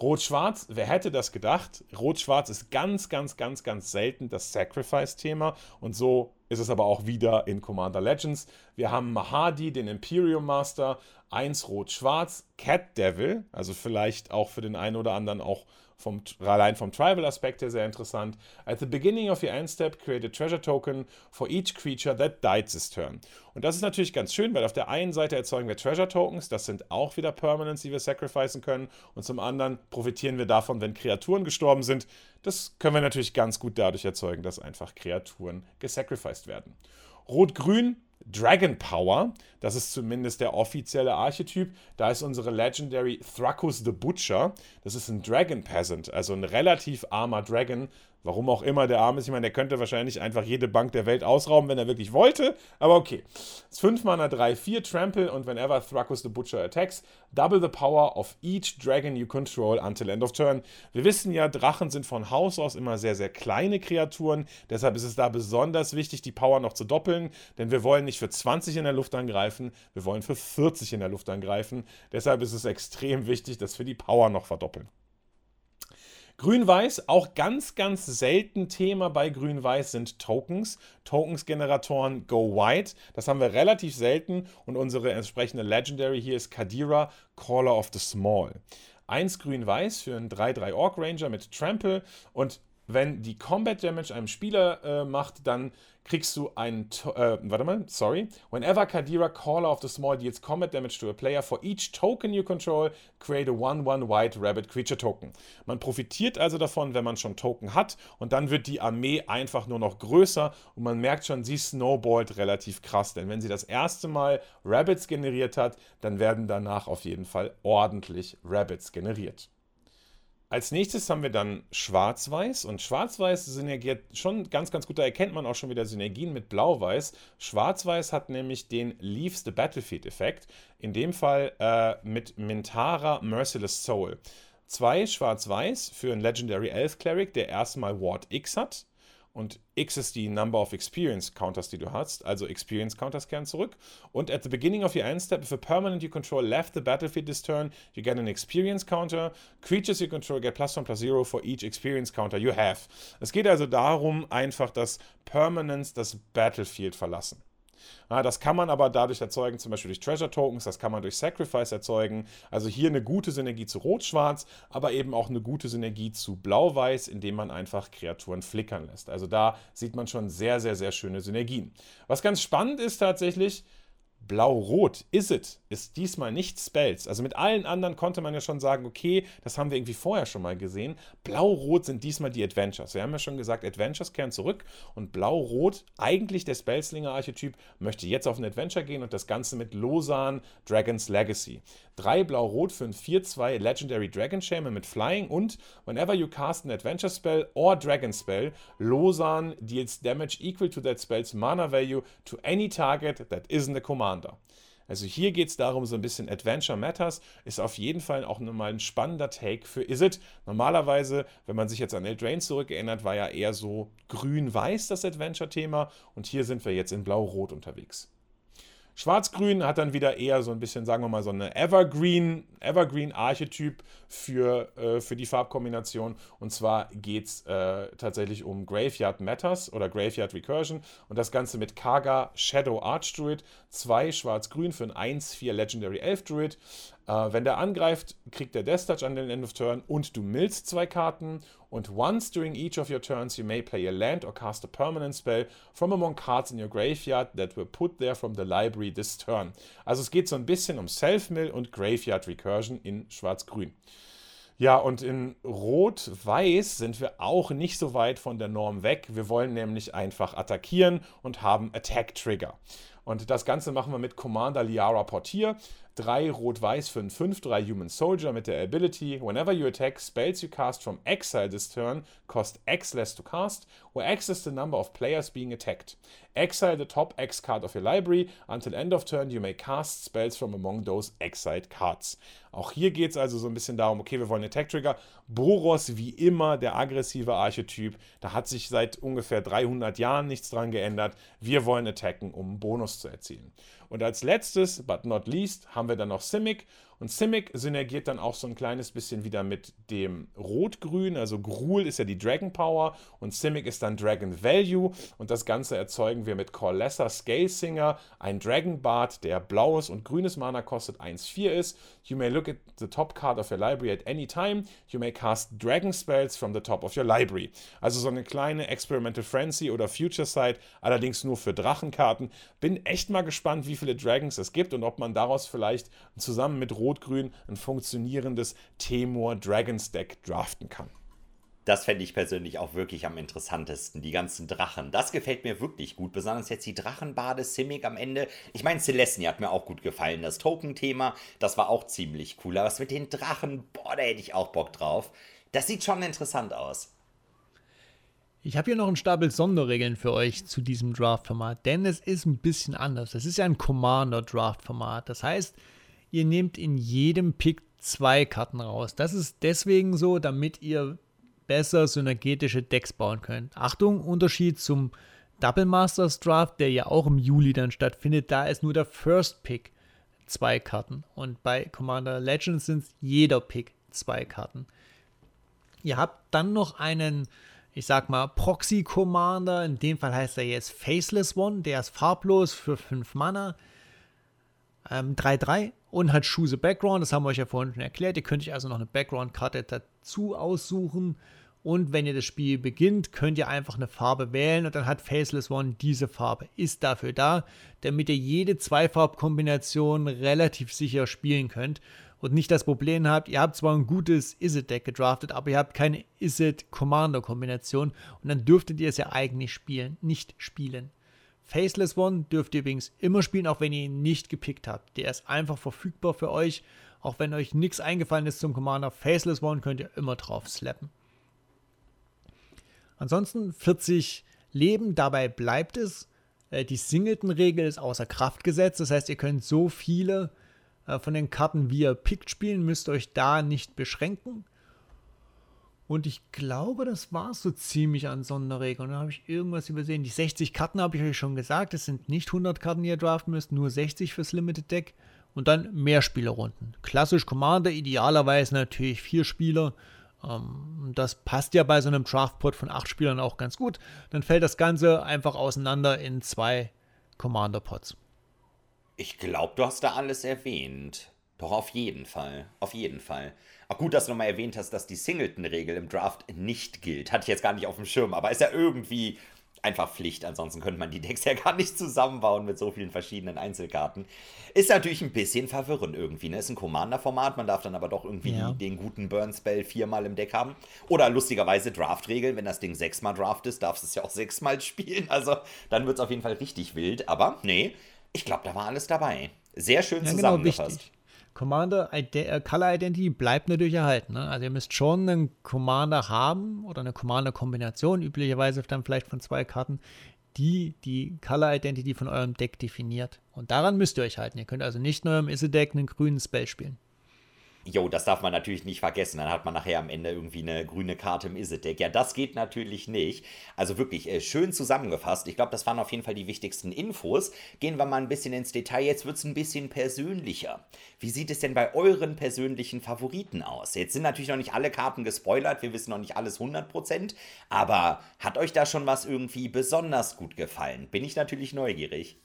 Rot-Schwarz, wer hätte das gedacht? Rot-Schwarz ist ganz, ganz, ganz, ganz selten das Sacrifice-Thema, und so ist es aber auch wieder in Commander Legends. Wir haben Mahadi, den Imperium Master, 1 Rot-Schwarz, Cat Devil, also vielleicht auch für den einen oder anderen auch allein vom Tribal-Aspekt her sehr interessant. At the beginning of your end step, create a treasure token for each creature that died this turn. Und das ist natürlich ganz schön, weil auf der einen Seite erzeugen wir Treasure Tokens, das sind auch wieder Permanents, die wir sacrificen können, und zum anderen profitieren wir davon, wenn Kreaturen gestorben sind. Das können wir natürlich ganz gut dadurch erzeugen, dass einfach Kreaturen gesacrificed werden. Rot-Grün, Dragon Power, das ist zumindest der offizielle Archetyp. Da ist unsere Legendary Thrakus the Butcher. Das ist ein Dragon Peasant, also ein relativ armer Dragon. Warum auch immer der arm ist. Ich meine, der könnte wahrscheinlich einfach jede Bank der Welt ausrauben, wenn er wirklich wollte. Aber okay. 5 Mana, 3/4, Trample, und whenever Thrakus the Butcher attacks, double the power of each dragon you control until end of turn. Wir wissen ja, Drachen sind von Haus aus immer sehr, sehr kleine Kreaturen. Deshalb ist es da besonders wichtig, die Power noch zu doppeln. Denn wir wollen nicht für 20 in der Luft angreifen, wir wollen für 40 in der Luft angreifen. Deshalb ist es extrem wichtig, dass wir die Power noch verdoppeln. Grün-Weiß, auch ganz, ganz selten Thema bei Grün-Weiß sind Tokens. Tokens-Generatoren Go White, das haben wir relativ selten, und unsere entsprechende Legendary hier ist Kadira, Caller of the Small. 1 Grün-Weiß für einen 3/3 Orc Ranger mit Trample, und wenn die Combat Damage einem Spieler macht, dann kriegst du einen... Whenever Kadira, Caller of the Small, deals Combat Damage to a player, for each token you control, create a 1/1 White Rabbit Creature Token. Man profitiert also davon, wenn man schon Token hat, und dann wird die Armee einfach nur noch größer, und man merkt schon, sie snowballt relativ krass, denn wenn sie das erste Mal Rabbits generiert hat, dann werden danach auf jeden Fall ordentlich Rabbits generiert. Als nächstes haben wir dann Schwarz-Weiß, und Schwarz-Weiß synergiert schon ganz, ganz gut. Da erkennt man auch schon wieder Synergien mit Blau-Weiß. Schwarz-Weiß hat nämlich den Leaves the Battlefield-Effekt, in dem Fall mit Mintara Merciless Soul. 2 Schwarz-Weiß für einen Legendary Elf Cleric, der erstmal Ward X hat. Und X ist die Number of Experience Counters, die du hast, also Experience Counters kehren zurück. Und at the beginning of your end step, if a permanent you control left the battlefield this turn, you get an Experience Counter. Creatures you control get +1/+0 for each Experience Counter you have. Es geht also darum, einfach, dass Permanents das Battlefield verlassen. Das kann man aber dadurch erzeugen, zum Beispiel durch Treasure Tokens, das kann man durch Sacrifice erzeugen. Also hier eine gute Synergie zu Rot-Schwarz, aber eben auch eine gute Synergie zu Blau-Weiß, indem man einfach Kreaturen flickern lässt. Also da sieht man schon sehr, sehr, sehr schöne Synergien. Was ganz spannend ist tatsächlich, Blau-Rot, Izzet, ist diesmal nicht Spells. Also mit allen anderen konnte man ja schon sagen, okay, das haben wir irgendwie vorher schon mal gesehen. Blau-Rot sind diesmal die Adventures. Wir haben ja schon gesagt, Adventures kehren zurück, und Blau-Rot, eigentlich der Spellslinger-Archetyp, möchte jetzt auf ein Adventure gehen, und das Ganze mit Losan, Dragon's Legacy. 3 Blau-Rot für einen 4/2 Legendary Dragon Shaman mit Flying, und whenever you cast an Adventure Spell or Dragon Spell, Losan deals damage equal to that spell's mana value to any target that isn't a commander. Also hier geht es darum, so ein bisschen Adventure Matters, ist auf jeden Fall auch nochmal ein spannender Take für Izzet. Normalerweise, wenn man sich jetzt an Eldraine zurückerinnert, war ja eher so grün-weiß das Adventure-Thema, und hier sind wir jetzt in blau-rot unterwegs. Schwarz-Grün hat dann wieder eher so ein bisschen, sagen wir mal, so eine Evergreen-Archetyp für die Farbkombination. Und zwar geht es tatsächlich um Graveyard Matters oder Graveyard Recursion. Und das Ganze mit Kaga Shadow Archdruid. 2 Schwarz-Grün für ein 1/4 Legendary Elf Druid. Wenn der angreift, kriegt der Death Touch an den End of Turn und du millst 2 Karten. Und once during each of your turns, you may play a land or cast a permanent spell from among cards in your graveyard that were put there from the library this turn. Also es geht so ein bisschen um Self-Mill und Graveyard Recursion in Schwarz-Grün. Ja, und in Rot-Weiß sind wir auch nicht so weit von der Norm weg. Wir wollen nämlich einfach attackieren und haben Attack-Trigger. Und das Ganze machen wir mit Commander Liara Portier. 3 Rot-Weiß für ein 5/3 Human Soldier mit der Ability. Whenever you attack, spells you cast from exile this turn cost X less to cast, where X is the number of players being attacked. Exile the top X card of your library. Until end of turn, you may cast spells from among those exiled cards. Auch hier geht es also so ein bisschen darum, okay, wir wollen Attack-Trigger. Boros, wie immer, der aggressive Archetyp. Da hat sich seit ungefähr 300 Jahren nichts dran geändert. Wir wollen attacken, um einen Bonus zu erzielen. Und als letztes, but not least, haben wir dann noch Simic. Und Simic synergiert dann auch so ein kleines bisschen wieder mit dem Rot-Grün. Also Gruul ist ja die Dragon Power und Simic ist dann Dragon Value. Und das Ganze erzeugen wir mit Corlessa Scalesinger, ein Dragon Bard, der blaues und grünes Mana kostet, 1/4 ist. You may look at the top card of your library at any time. You may cast Dragon Spells from the top of your library. Also so eine kleine Experimental Frenzy oder Future Sight, allerdings nur für Drachenkarten. Bin echt mal gespannt, wie viele Dragons es gibt und ob man daraus vielleicht zusammen mit Rot-Grün ein funktionierendes Temur Dragons Deck draften kann. Das fände ich persönlich auch wirklich am interessantesten, die ganzen Drachen. Das gefällt mir wirklich gut, besonders jetzt die Drachenbade, Simic am Ende. Ich meine, Celestia hat mir auch gut gefallen, das Token-Thema, das war auch ziemlich cool. Aber was mit den Drachen, boah, da hätte ich auch Bock drauf. Das sieht schon interessant aus. Ich habe hier noch einen Stapel Sonderregeln für euch zu diesem Draft-Format, denn es ist ein bisschen anders. Es ist ja ein Commander-Draft-Format, das heißt, ihr nehmt in jedem Pick 2 Karten raus. Das ist deswegen so, damit ihr besser synergetische Decks bauen könnt. Achtung, Unterschied zum Double Masters Draft, der ja auch im Juli dann stattfindet, da ist nur der First Pick 2 Karten. Und bei Commander Legends sind es jeder Pick 2 Karten. Ihr habt dann noch einen, ich sag mal, Proxy Commander, in dem Fall heißt er jetzt Faceless One, der ist farblos für 5 Mana. 3/3 und hat Choose a Background, das haben wir euch ja vorhin schon erklärt. Ihr könnt euch also noch eine Background-Karte dazu aussuchen und wenn ihr das Spiel beginnt, könnt ihr einfach eine Farbe wählen und dann hat Faceless One diese Farbe. Ist dafür da, damit ihr jede 2-Farb-Kombination relativ sicher spielen könnt und nicht das Problem habt, ihr habt zwar ein gutes Iset-Deck gedraftet, aber ihr habt keine Iset-Commander-Kombination und dann dürftet ihr es ja eigentlich nicht spielen. Faceless One dürft ihr übrigens immer spielen, auch wenn ihr ihn nicht gepickt habt. Der ist einfach verfügbar für euch. Auch wenn euch nichts eingefallen ist zum Commander, Faceless One könnt ihr immer drauf slappen. Ansonsten 40 Leben, dabei bleibt es. Die Singleton-Regel ist außer Kraft gesetzt. Das heißt, ihr könnt so viele von den Karten, wie ihr pickt, spielen. Müsst euch da nicht beschränken. Und ich glaube, das war es so ziemlich an Sonderregeln. Und da habe ich irgendwas übersehen. Die 60 Karten habe ich euch schon gesagt. Es sind nicht 100 Karten, die ihr draften müsst, nur 60 fürs Limited Deck. Und dann Mehrspielerrunden. Klassisch Commander, idealerweise natürlich 4 Spieler. Das passt ja bei so einem Draftpot von 8 Spielern auch ganz gut. Dann fällt das Ganze einfach auseinander in 2 Commander-Pots. Ich glaube, du hast da alles erwähnt. Doch, auf jeden Fall. Auf jeden Fall. Auch gut, dass du nochmal erwähnt hast, dass die Singleton-Regel im Draft nicht gilt. Hatte ich jetzt gar nicht auf dem Schirm, aber ist ja irgendwie einfach Pflicht. Ansonsten könnte man die Decks ja gar nicht zusammenbauen mit so vielen verschiedenen Einzelkarten. Ist natürlich ein bisschen verwirrend irgendwie, ne? Ist ein Commander-Format, man darf dann aber doch irgendwie den guten Burn-Spell 4-mal im Deck haben. Oder lustigerweise Draft-Regeln, wenn das Ding 6-mal Draft ist, darfst du es ja auch 6-mal spielen. Also dann wird es auf jeden Fall richtig wild. Aber nee, ich glaube, da war alles dabei. Sehr schön ja, zusammengefasst. Genau, Commander Color Identity bleibt natürlich erhalten. Ne? Also ihr müsst schon einen Commander haben oder eine Commander-Kombination, üblicherweise dann vielleicht von 2 Karten, die Color Identity von eurem Deck definiert. Und daran müsst ihr euch halten. Ihr könnt also nicht in eurem Isse-Deck einen grünen Spell spielen. Jo, das darf man natürlich nicht vergessen. Dann hat man nachher am Ende irgendwie eine grüne Karte im Iset-Deck. Ja, das geht natürlich nicht. Also wirklich schön zusammengefasst. Ich glaube, das waren auf jeden Fall die wichtigsten Infos. Gehen wir mal ein bisschen ins Detail. Jetzt wird es ein bisschen persönlicher. Wie sieht es denn bei euren persönlichen Favoriten aus? Jetzt sind natürlich noch nicht alle Karten gespoilert. Wir wissen noch nicht alles 100%. Aber hat euch da schon was irgendwie besonders gut gefallen? Bin ich natürlich neugierig.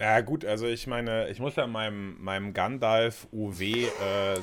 Ja gut, also ich meine, ich muss ja meinem Gandalf-UW,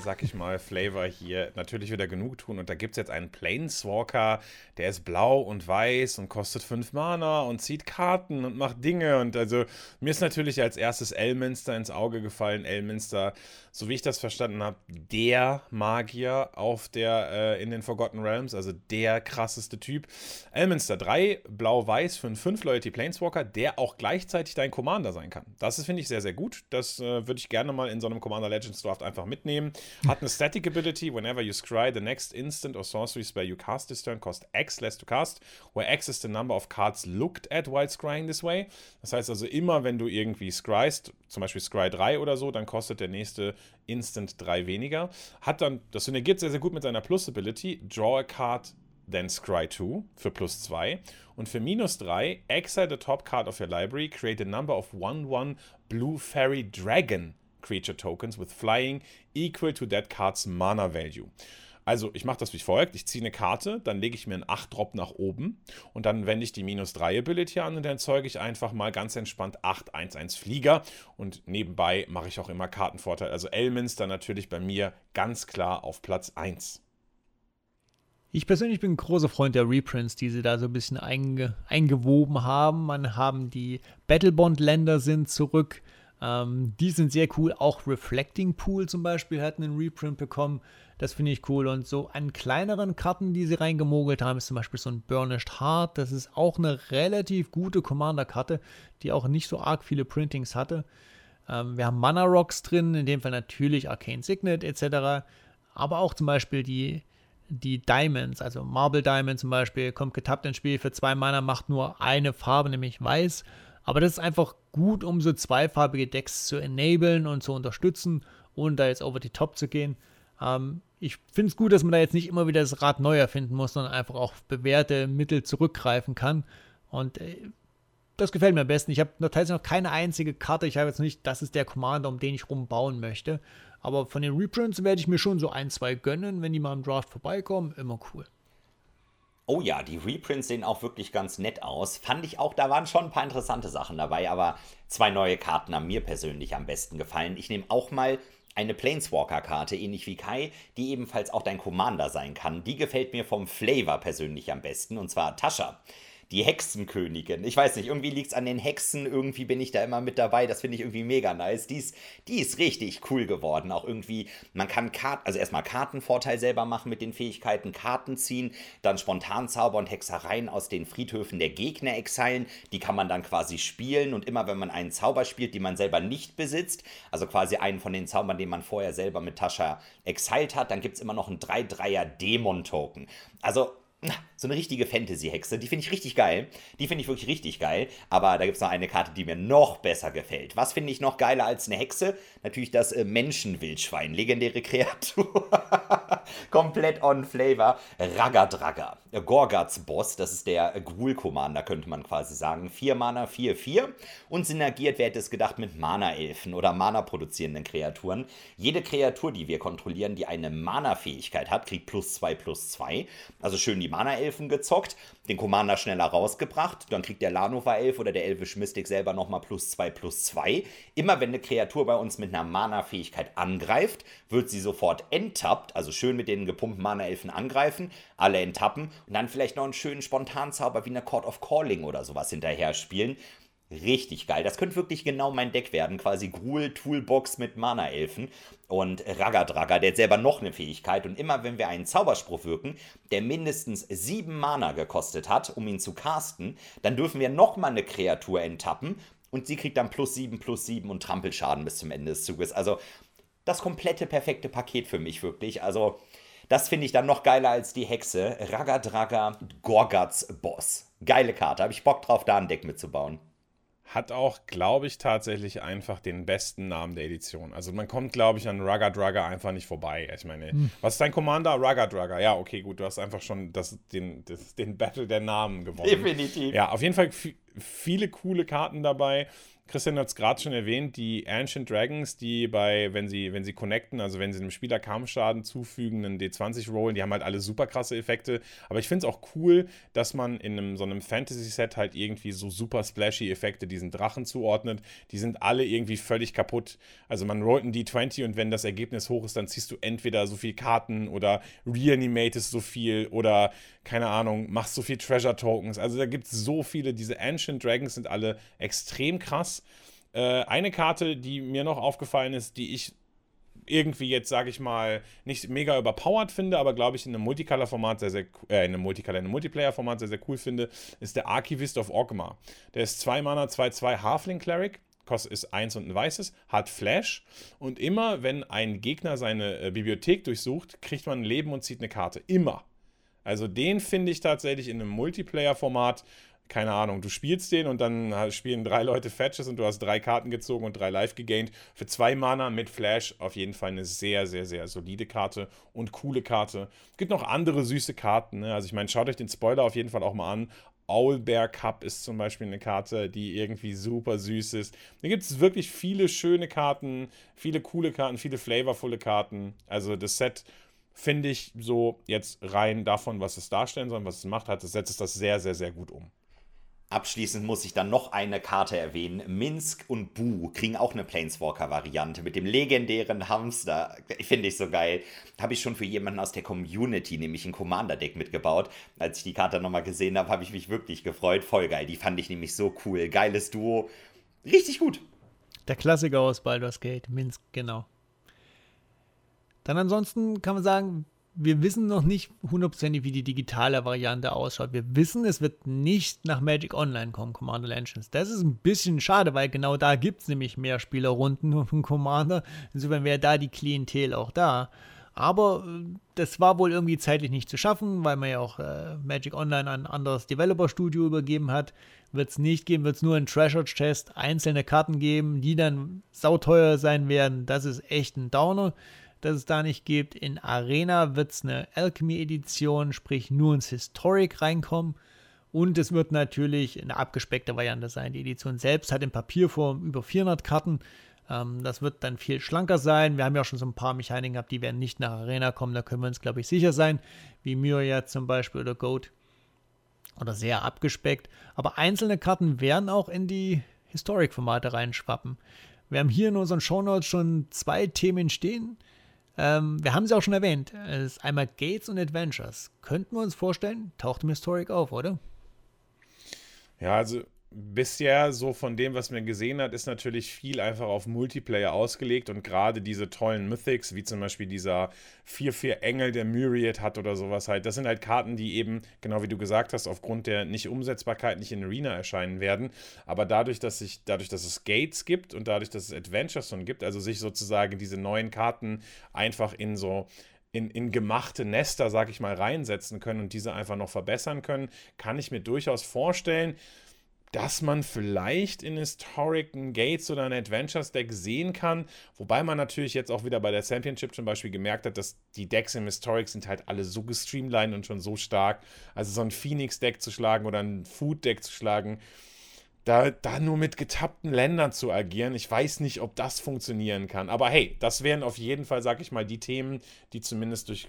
sag ich mal, Flavor hier natürlich wieder genug tun. Und da gibt es jetzt einen Planeswalker, der ist blau und weiß und kostet 5 Mana und zieht Karten und macht Dinge. Und also mir ist natürlich als erstes Elminster ins Auge gefallen. Elminster, so wie ich das verstanden habe, der Magier auf der in den Forgotten Realms, also der krasseste Typ. Elminster 3, blau-weiß für einen 5 Loyalty Planeswalker, der auch gleichzeitig dein Commander sein kann. Das finde ich sehr, sehr gut. Das würde ich gerne mal in so einem Commander Legends Draft einfach mitnehmen. Hat eine Static Ability. Whenever you scry the next instant or sorcery spell you cast this turn, cost X less to cast, where X is the number of cards looked at while scrying this way. Das heißt also immer, wenn du irgendwie scryst, zum Beispiel Scry 3 oder so, dann kostet der nächste Instant 3 weniger. Hat dann, das synergiert sehr, sehr gut mit seiner Plus-Ability. Draw a card, then Scry 2 für plus 2. Und für minus 3, exile the top card of your library, create a number of 1/1 Blue Fairy Dragon Creature Tokens with Flying equal to that card's Mana Value. Also ich mache das wie folgt, ich ziehe eine Karte, dann lege ich mir einen 8-Drop nach oben und dann wende ich die minus 3 Ability an und dann erzeuge ich einfach mal ganz entspannt 8/1/1 Flieger und nebenbei mache ich auch immer Kartenvorteil. Also Elminster natürlich bei mir ganz klar auf Platz 1. Ich persönlich bin ein großer Freund der Reprints, die sie da so ein bisschen eingewoben haben. Man haben die Battlebond-Länder sind zurück. Die sind sehr cool. Auch Reflecting Pool zum Beispiel hat einen Reprint bekommen. Das finde ich cool. Und so an kleineren Karten, die sie reingemogelt haben, ist zum Beispiel so ein Burnished Heart. Das ist auch eine relativ gute Commander-Karte, die auch nicht so arg viele Printings hatte. Wir haben Mana Rocks drin, in dem Fall natürlich Arcane Signet etc. Aber auch zum Beispiel die Diamonds, also Marble Diamond zum Beispiel, kommt getappt ins Spiel für 2 Mana, macht nur eine Farbe, nämlich weiß. Aber das ist einfach gut, um so zweifarbige Decks zu enablen und zu unterstützen, ohne da jetzt over the top zu gehen. Ich finde es gut, dass man da jetzt nicht immer wieder das Rad neu erfinden muss, sondern einfach auch auf bewährte Mittel zurückgreifen kann. Und das gefällt mir am besten. Ich habe tatsächlich noch keine einzige Karte. Ich habe jetzt nicht, das ist der Commander, um den ich rumbauen möchte. Aber von den Reprints werde ich mir schon so 1, 2 gönnen, wenn die mal im Draft vorbeikommen. Immer cool. Oh ja, die Reprints sehen auch wirklich ganz nett aus. Fand ich auch, da waren schon ein paar interessante Sachen dabei, aber 2 neue Karten haben mir persönlich am besten gefallen. Ich nehme auch mal eine Planeswalker-Karte, ähnlich wie Kai, die ebenfalls auch dein Commander sein kann. Die gefällt mir vom Flavor persönlich am besten, und zwar Tascha. Die Hexenkönigin. Ich weiß nicht, irgendwie liegt es an den Hexen, irgendwie bin ich da immer mit dabei, das finde ich irgendwie mega nice. Die ist richtig cool geworden, auch irgendwie, man kann erstmal Kartenvorteil selber machen mit den Fähigkeiten, Karten ziehen, dann Spontanzauber und Hexereien aus den Friedhöfen der Gegner exilen, die kann man dann quasi spielen und immer, wenn man einen Zauber spielt, den man selber nicht besitzt, also quasi einen von den Zaubern, den man vorher selber mit Tascha exilt hat, dann gibt es immer noch einen 3/3er Dämon-Token. Also, so eine richtige Fantasy-Hexe, die finde ich richtig geil. Die finde ich wirklich richtig geil. Aber da gibt es noch eine Karte, die mir noch besser gefällt. Was finde ich noch geiler als eine Hexe? Natürlich das Menschenwildschwein. Legendäre Kreatur. Komplett on Flavor. Ragga Dragga. Gorgats Boss, das ist der Gruul-Commander, könnte man quasi sagen. 4 Mana, 4/4. Und synergiert, wer hätte es gedacht, mit Mana-Elfen oder Mana-produzierenden Kreaturen. Jede Kreatur, die wir kontrollieren, die eine Mana-Fähigkeit hat, kriegt +2/+2. Also schön die Mana-Elfen gezockt, den Commander schneller rausgebracht, dann kriegt der Lanova-Elf oder der Elvish Mystic selber nochmal +2/+2. Immer wenn eine Kreatur bei uns mit einer Mana-Fähigkeit angreift, wird sie sofort enttappt, also schön mit den gepumpten Mana-Elfen angreifen, alle enttappen und dann vielleicht noch einen schönen Spontanzauber wie eine Court of Calling oder sowas hinterher spielen. Richtig geil. Das könnte wirklich genau mein Deck werden. Quasi Gruul-Toolbox mit Mana-Elfen. Und Ragga Dragga, der hat selber noch eine Fähigkeit. Und immer, wenn wir einen Zauberspruch wirken, der mindestens 7 Mana gekostet hat, um ihn zu casten, dann dürfen wir nochmal eine Kreatur enttappen. Und sie kriegt dann +7/+7 und Trampelschaden bis zum Ende des Zuges. Also das komplette, perfekte Paket für mich wirklich. Also das finde ich dann noch geiler als die Hexe. Ragga Dragga, Gorgats Boss. Geile Karte. Habe ich Bock drauf, da ein Deck mitzubauen. hat auch, glaube ich, tatsächlich einfach den besten Namen der Edition. Also man kommt, glaube ich, an Ragga Dragga einfach nicht vorbei. Ich meine, was ist dein Commander? Ragga Dragga. Ja, okay, gut, du hast einfach schon den Battle der Namen gewonnen. Definitiv. Ja, auf jeden Fall viele coole Karten dabei. Christian hat es gerade schon erwähnt, die Ancient Dragons, die wenn sie connecten, also wenn sie einem Spieler Kampfschaden zufügen, einen D20 rollen, die haben halt alle super krasse Effekte. Aber ich finde es auch cool, dass man in so einem Fantasy-Set halt irgendwie so super splashy Effekte diesen Drachen zuordnet. Die sind alle irgendwie völlig kaputt. Also man rollt einen D20 und wenn das Ergebnis hoch ist, dann ziehst du entweder so viel Karten oder reanimatest so viel oder, keine Ahnung, machst so viel Treasure-Tokens. Also da gibt es so viele. Diese Ancient Dragons sind alle extrem krass. Eine Karte, die mir noch aufgefallen ist, die ich irgendwie jetzt, sage ich mal, nicht mega überpowered finde, aber glaube ich in einem Multicolor-Format in einem Multiplayer-Format sehr, sehr cool finde, ist der Archivist of Orgrimmar. Der ist 2 Mana, 2/2 Halfling-Cleric, kostet ist 1 und ein weißes, hat Flash und immer, wenn ein Gegner seine Bibliothek durchsucht, kriegt man ein Leben und zieht eine Karte. Immer. Also den finde ich tatsächlich in einem Multiplayer-Format, keine Ahnung, du spielst den und dann spielen 3 Leute Fetches und du hast 3 Karten gezogen und 3 Life gegained. Für 2 Mana mit Flash auf jeden Fall eine sehr, sehr, sehr solide Karte und coole Karte. Es gibt noch andere süße Karten, ne? Also ich meine, schaut euch den Spoiler auf jeden Fall auch mal an. Owlbear Cup ist zum Beispiel eine Karte, die irgendwie super süß ist. Da gibt es wirklich viele schöne Karten, viele coole Karten, viele flavorvolle Karten. Also das Set finde ich so jetzt rein davon, was es darstellen soll und was es macht, hat das Set das sehr, sehr, sehr gut um. Abschließend muss ich dann noch eine Karte erwähnen. Minsk und Bu kriegen auch eine Planeswalker-Variante mit dem legendären Hamster. Finde ich so geil. Habe ich schon für jemanden aus der Community, nämlich ein Commander-Deck mitgebaut. Als ich die Karte nochmal gesehen habe, habe ich mich wirklich gefreut. Voll geil. Die fand ich nämlich so cool. Geiles Duo. Richtig gut. Der Klassiker aus Baldur's Gate. Minsk, genau. Dann ansonsten kann man sagen, wir wissen noch nicht hundertprozentig, wie die digitale Variante ausschaut. Wir wissen, es wird nicht nach Magic Online kommen, Commander Legends. Das ist ein bisschen schade, weil genau da gibt es nämlich mehr Spielerrunden von Commander. Insofern wäre da die Klientel auch da. Aber das war wohl irgendwie zeitlich nicht zu schaffen, weil man ja auch Magic Online an ein anderes Developer-Studio übergeben hat. Wird es nicht geben, wird es nur in Treasure Chest einzelne Karten geben, die dann sauteuer sein werden. Das ist echt ein Downer, dass es da nicht gibt. In Arena wird es eine Alchemy-Edition, sprich nur ins Historic reinkommen. Und es wird natürlich eine abgespeckte Variante sein. Die Edition selbst hat in Papierform über 400 Karten. Das wird dann viel schlanker sein. Wir haben ja auch schon so ein paar Mechaniken gehabt, die werden nicht nach Arena kommen. Da können wir uns, glaube ich, sicher sein. Wie Myriad zum Beispiel oder Goat. Oder sehr abgespeckt. Aber einzelne Karten werden auch in die Historic-Formate reinschwappen. Wir haben hier in unseren Shownotes schon 2 Themen stehen. Wir haben sie auch schon erwähnt. Es ist einmal Gates und Adventures. Könnten wir uns vorstellen, taucht im Historic auf, oder? Ja, also bisher so von dem, was man gesehen hat, ist natürlich viel einfach auf Multiplayer ausgelegt und gerade diese tollen Mythics, wie zum Beispiel dieser 4/4 Engel, der Myriad hat oder sowas halt, das sind halt Karten, die eben, genau wie du gesagt hast, aufgrund der Nicht-Umsetzbarkeit nicht in Arena erscheinen werden, aber dadurch, dass es Gates gibt und dadurch, dass es Adventures schon gibt, also sich sozusagen diese neuen Karten einfach in so in gemachte Nester, sag ich mal, reinsetzen können und diese einfach noch verbessern können, kann ich mir durchaus vorstellen, dass man vielleicht in Historic ein Gates oder ein Adventures-Deck sehen kann, wobei man natürlich jetzt auch wieder bei der Championship zum Beispiel gemerkt hat, dass die Decks im Historic sind halt alle so gestreamlined und schon so stark, also so ein Phoenix-Deck zu schlagen oder ein Food-Deck zu schlagen, da nur mit getappten Ländern zu agieren, ich weiß nicht, ob das funktionieren kann, aber hey, das wären auf jeden Fall, sag ich mal, die Themen, die zumindest durch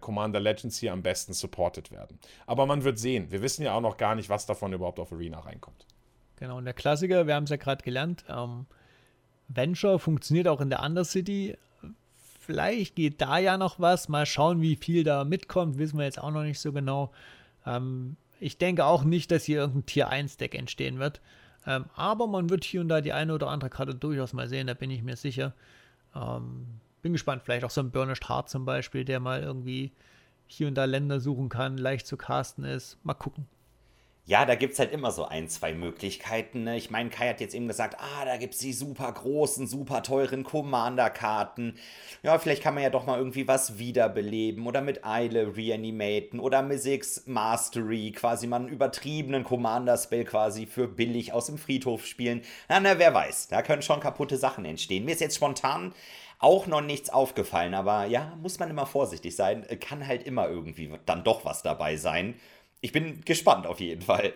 Commander Legends hier am besten supported werden. Aber man wird sehen, wir wissen ja auch noch gar nicht, was davon überhaupt auf Arena reinkommt. Genau, und der Klassiker, wir haben es ja gerade gelernt, Venture funktioniert auch in der Undercity, vielleicht geht da ja noch was, mal schauen, wie viel da mitkommt, wissen wir jetzt auch noch nicht so genau. Ich denke auch nicht, dass hier irgendein Tier 1 Deck entstehen wird. Aber man wird hier und da die eine oder andere Karte durchaus mal sehen, da bin ich mir sicher. Bin gespannt, vielleicht auch so ein Burnished Heart zum Beispiel, der mal irgendwie hier und da Länder suchen kann, leicht zu casten ist. Mal gucken. Ja, da gibt es halt immer so ein, zwei Möglichkeiten. Ne? Ich meine, Kai hat jetzt eben gesagt, da gibt es die super großen, super teuren Commander-Karten. Ja, vielleicht kann man ja doch mal irgendwie was wiederbeleben oder mit Eile reanimaten oder Mythic's Mastery, quasi mal einen übertriebenen Commander-Spell quasi für billig aus dem Friedhof spielen. Na, wer weiß, da können schon kaputte Sachen entstehen. Mir ist jetzt spontan auch noch nichts aufgefallen, aber ja, muss man immer vorsichtig sein. Kann halt immer irgendwie dann doch was dabei sein. Ich bin gespannt auf jeden Fall.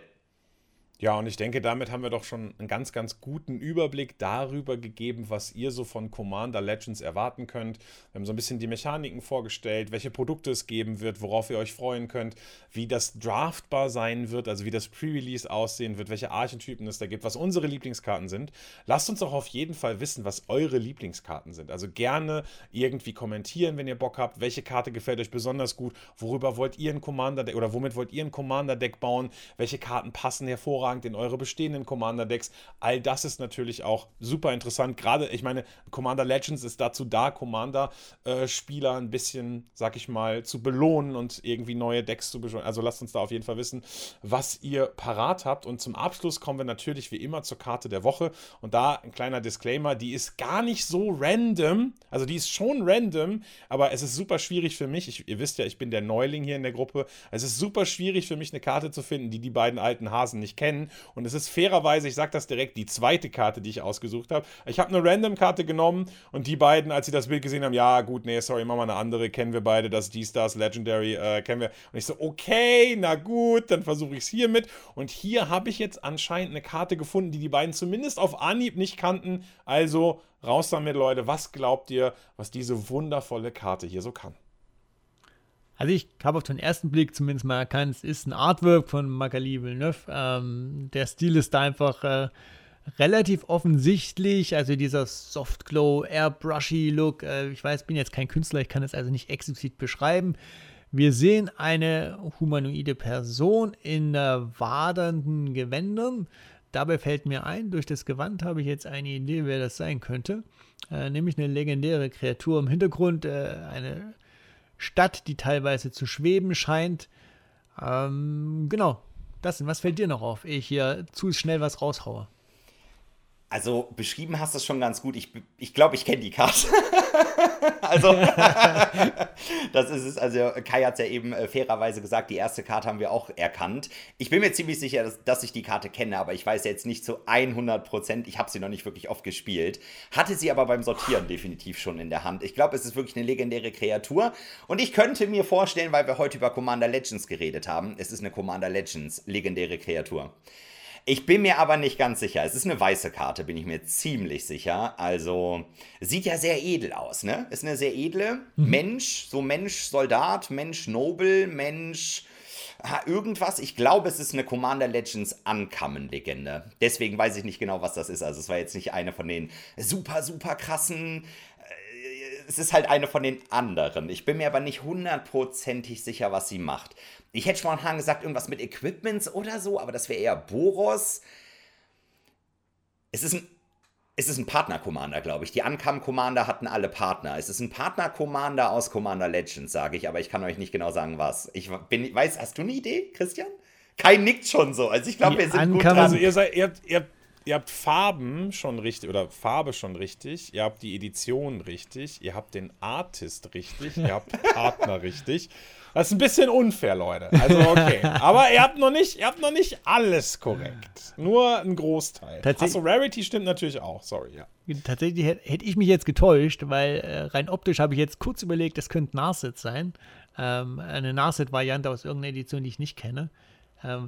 Ja, und ich denke, damit haben wir doch schon einen ganz, ganz guten Überblick darüber gegeben, was ihr so von Commander Legends erwarten könnt. Wir haben so ein bisschen die Mechaniken vorgestellt, welche Produkte es geben wird, worauf ihr euch freuen könnt, wie das draftbar sein wird, also wie das Pre-Release aussehen wird, welche Archetypen es da gibt, was unsere Lieblingskarten sind. Lasst uns auch auf jeden Fall wissen, was eure Lieblingskarten sind. Also gerne irgendwie kommentieren, wenn ihr Bock habt, welche Karte gefällt euch besonders gut, worüber wollt ihr ein Commander-Deck oder womit wollt ihr ein Commander-Deck bauen, welche Karten passen hervorragend in eure bestehenden Commander-Decks. All das ist natürlich auch super interessant. Gerade, ich meine, Commander Legends ist dazu da, Commander-Spieler ein bisschen, sag ich mal, zu belohnen und irgendwie neue Decks zu beschreiben. Also lasst uns da auf jeden Fall wissen, was ihr parat habt. Und zum Abschluss kommen wir natürlich wie immer zur Karte der Woche. Und da ein kleiner Disclaimer, die ist gar nicht so random. Also die ist schon random, aber es ist super schwierig für mich. Ihr wisst ja, ich bin der Neuling hier in der Gruppe. Es ist super schwierig für mich, eine Karte zu finden, die beiden alten Hasen nicht kennen. Und es ist fairerweise, ich sage das direkt, die zweite Karte, die ich ausgesucht habe. Ich habe eine Random-Karte genommen und die beiden, als sie das Bild gesehen haben, ja gut, nee, sorry, machen wir eine andere, kennen wir beide, das D-Stars Legendary, kennen wir. Und ich so, okay, na gut, dann versuche ich es hier mit. Und hier habe ich jetzt anscheinend eine Karte gefunden, die die beiden zumindest auf Anhieb nicht kannten. Also raus damit, Leute, was glaubt ihr, was diese wundervolle Karte hier so kann? Also ich habe auf den ersten Blick zumindest mal erkannt, es ist ein Artwork von Magali Villeneuve. Der Stil ist da einfach relativ offensichtlich, also dieser Softglow, airbrushy Look. Ich weiß, ich bin jetzt kein Künstler, ich kann es also nicht explizit beschreiben. Wir sehen eine humanoide Person in wadernden Gewändern. Dabei fällt mir ein, durch das Gewand habe ich jetzt eine Idee, wer das sein könnte. Nämlich eine legendäre Kreatur im Hintergrund, eine Stadt, die teilweise zu schweben scheint. Genau, Dustin, was fällt dir noch auf, ehe ich hier zu schnell was raushaue? Also, beschrieben hast du es schon ganz gut. Ich glaube, ich kenne die Karte. Also, das ist es. Also, Kai hat es ja eben fairerweise gesagt, die erste Karte haben wir auch erkannt. Ich bin mir ziemlich sicher, dass ich die Karte kenne, aber ich weiß jetzt nicht zu 100%. Ich habe sie noch nicht wirklich oft gespielt. Hatte sie aber beim Sortieren definitiv schon in der Hand. Ich glaube, es ist wirklich eine legendäre Kreatur. Und ich könnte mir vorstellen, weil wir heute über Commander Legends geredet haben, es ist eine Commander Legends legendäre Kreatur. Ich bin mir aber nicht ganz sicher. Es ist eine weiße Karte, bin ich mir ziemlich sicher. Also, sieht ja sehr edel aus, ne? Ist eine sehr edle Mensch, so Mensch-Soldat, Mensch-Nobel, Mensch... irgendwas. Ich glaube, es ist eine Commander Legends Uncommon-Legende. Deswegen weiß ich nicht genau, was das ist. Also, es war jetzt nicht eine von den super, super krassen... Es ist halt eine von den anderen. Ich bin mir aber nicht 100% sicher, was sie macht. Ich hätte schon mal gesagt, irgendwas mit Equipments oder so, aber das wäre eher Boros. Es ist ein Partner-Commander, glaube ich. Die Uncam-Commander hatten alle Partner. Es ist ein Partner-Commander aus Commander Legends, sage ich, aber ich kann euch nicht genau sagen, was. Hast du eine Idee, Christian? Kai nickt schon so. Also ich glaube, wir sind gut dran. Also ihr habt Farben schon richtig, oder Farbe schon richtig, ihr habt die Edition richtig, ihr habt den Artist richtig, ihr habt Partner richtig. Das ist ein bisschen unfair, Leute. Also okay. Aber ihr habt noch nicht alles korrekt. Nur ein Großteil. Achso, Rarity stimmt natürlich auch. Sorry, ja. Tatsächlich hätte ich mich jetzt getäuscht, weil rein optisch habe ich jetzt kurz überlegt, das könnte Narset sein. Eine Narset-Variante aus irgendeiner Edition, die ich nicht kenne.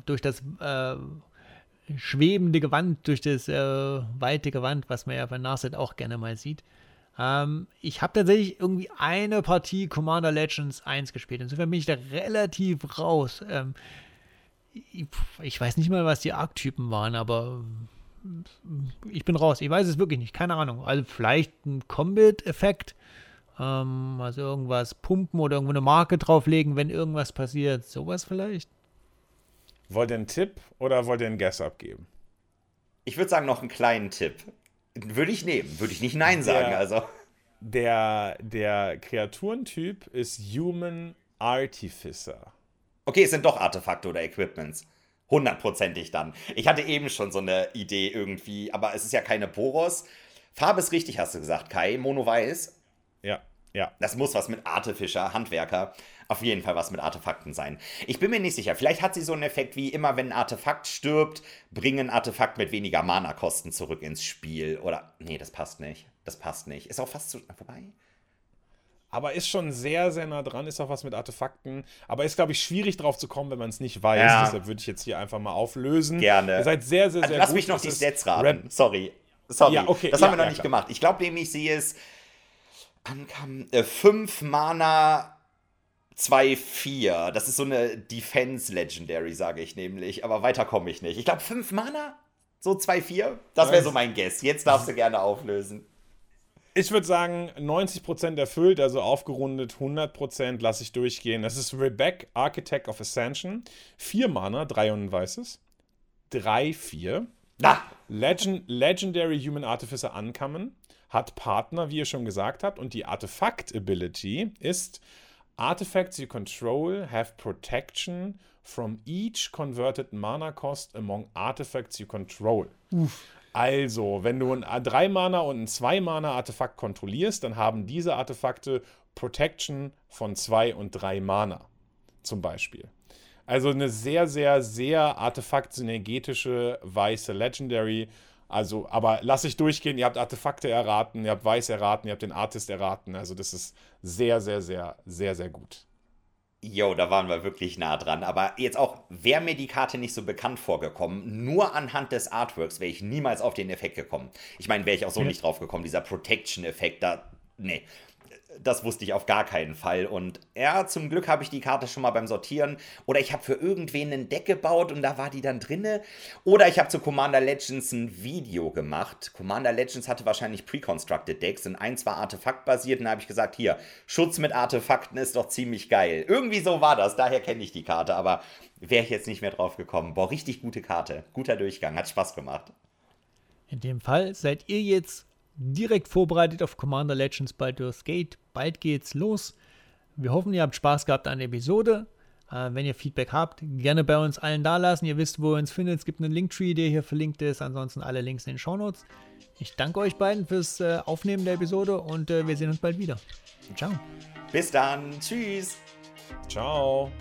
Durch das schwebende Gewand, durch das weite Gewand, was man ja bei Narset auch gerne mal sieht. Ich habe tatsächlich irgendwie eine Partie Commander Legends 1 gespielt. Insofern bin ich da relativ raus. Ich weiß nicht mal, was die Archetypen waren, aber ich bin raus. Ich weiß es wirklich nicht. Keine Ahnung. Also vielleicht ein Combat-Effekt. Also irgendwas pumpen oder irgendwo eine Marke drauflegen, wenn irgendwas passiert. Sowas vielleicht. Wollt ihr einen Tipp oder wollt ihr einen Guess abgeben? Ich würde sagen, noch einen kleinen Tipp. Würde ich nehmen. Würde ich nicht Nein sagen. Also. Der Kreaturentyp ist Human Artificer. Okay, es sind doch Artefakte oder Equipments. Hundertprozentig dann. Ich hatte eben schon so eine Idee irgendwie, aber es ist ja keine Boros. Farbe ist richtig, hast du gesagt, Kai. Mono-Weiß. Ja, ja. Das muss was mit Artefischer, Handwerker, auf jeden Fall was mit Artefakten sein. Ich bin mir nicht sicher. Vielleicht hat sie so einen Effekt wie immer, wenn ein Artefakt stirbt, bringen ein Artefakt mit weniger Mana-Kosten zurück ins Spiel. Oder, nee, das passt nicht. Das passt nicht. Ist auch fast zu... vorbei. Aber ist schon sehr, sehr nah dran, ist auch was mit Artefakten. Aber ist, glaube ich, schwierig drauf zu kommen, wenn man es nicht weiß. Ja. Deshalb würde ich jetzt hier einfach mal auflösen. Gerne. Ihr seid sehr, sehr, sehr gut. Lass mich noch die Stats raten. Sorry. Ja, okay. Das haben wir noch nicht gemacht. Ich glaube nämlich, sie ist 5 Mana 2-4. Das ist so eine Defense Legendary, sage ich nämlich. Aber weiter komme ich nicht. Ich glaube, 5 Mana, so 2-4. Das wäre so mein Guess. Jetzt darfst du gerne auflösen. Ich würde sagen, 90% erfüllt, also aufgerundet 100% lasse ich durchgehen. Das ist Rebecca, Architect of Ascension. 4 Mana, 3 und ein weißes. 3/4. Legendary Human Artificer Uncommon. Hat Partner, wie ihr schon gesagt habt. Und die Artefakt-Ability ist: Artifacts you control have protection from each converted Mana cost among Artifacts you control. Uff. Also, wenn du ein 3-Mana und ein 2-Mana-Artefakt kontrollierst, dann haben diese Artefakte Protection von 2 und 3 Mana, zum Beispiel. Also eine sehr, sehr, sehr artefakt-synergetische weiße Legendary. Also, aber lass ich durchgehen, ihr habt Artefakte erraten, ihr habt Weiß erraten, ihr habt den Artist erraten. Also das ist sehr, sehr, sehr, sehr, sehr gut. Jo, da waren wir wirklich nah dran. Aber jetzt auch, wäre mir die Karte nicht so bekannt vorgekommen, nur anhand des Artworks wäre ich niemals auf den Effekt gekommen. Ich meine, wäre ich auch so nicht drauf gekommen, dieser Protection-Effekt, da, nee, das wusste ich auf gar keinen Fall. Und ja, zum Glück habe ich die Karte schon mal beim Sortieren. Oder ich habe für irgendwen ein Deck gebaut und da war die dann drinne. Oder ich habe zu Commander Legends ein Video gemacht. Commander Legends hatte wahrscheinlich pre-constructed Decks. Und eins war artefaktbasiert. Und da habe ich gesagt, hier, Schutz mit Artefakten ist doch ziemlich geil. Irgendwie so war das. Daher kenne ich die Karte. Aber wäre ich jetzt nicht mehr drauf gekommen. Boah, richtig gute Karte. Guter Durchgang. Hat Spaß gemacht. In dem Fall seid ihr jetzt direkt vorbereitet auf Commander Legends Baldur's Gate. Bald geht's los. Wir hoffen, ihr habt Spaß gehabt an der Episode. Wenn ihr Feedback habt, gerne bei uns allen dalassen. Ihr wisst, wo ihr uns findet. Es gibt einen Linktree, der hier verlinkt ist. Ansonsten alle Links in den Shownotes. Ich danke euch beiden fürs Aufnehmen der Episode und wir sehen uns bald wieder. Ciao. Bis dann. Tschüss. Ciao.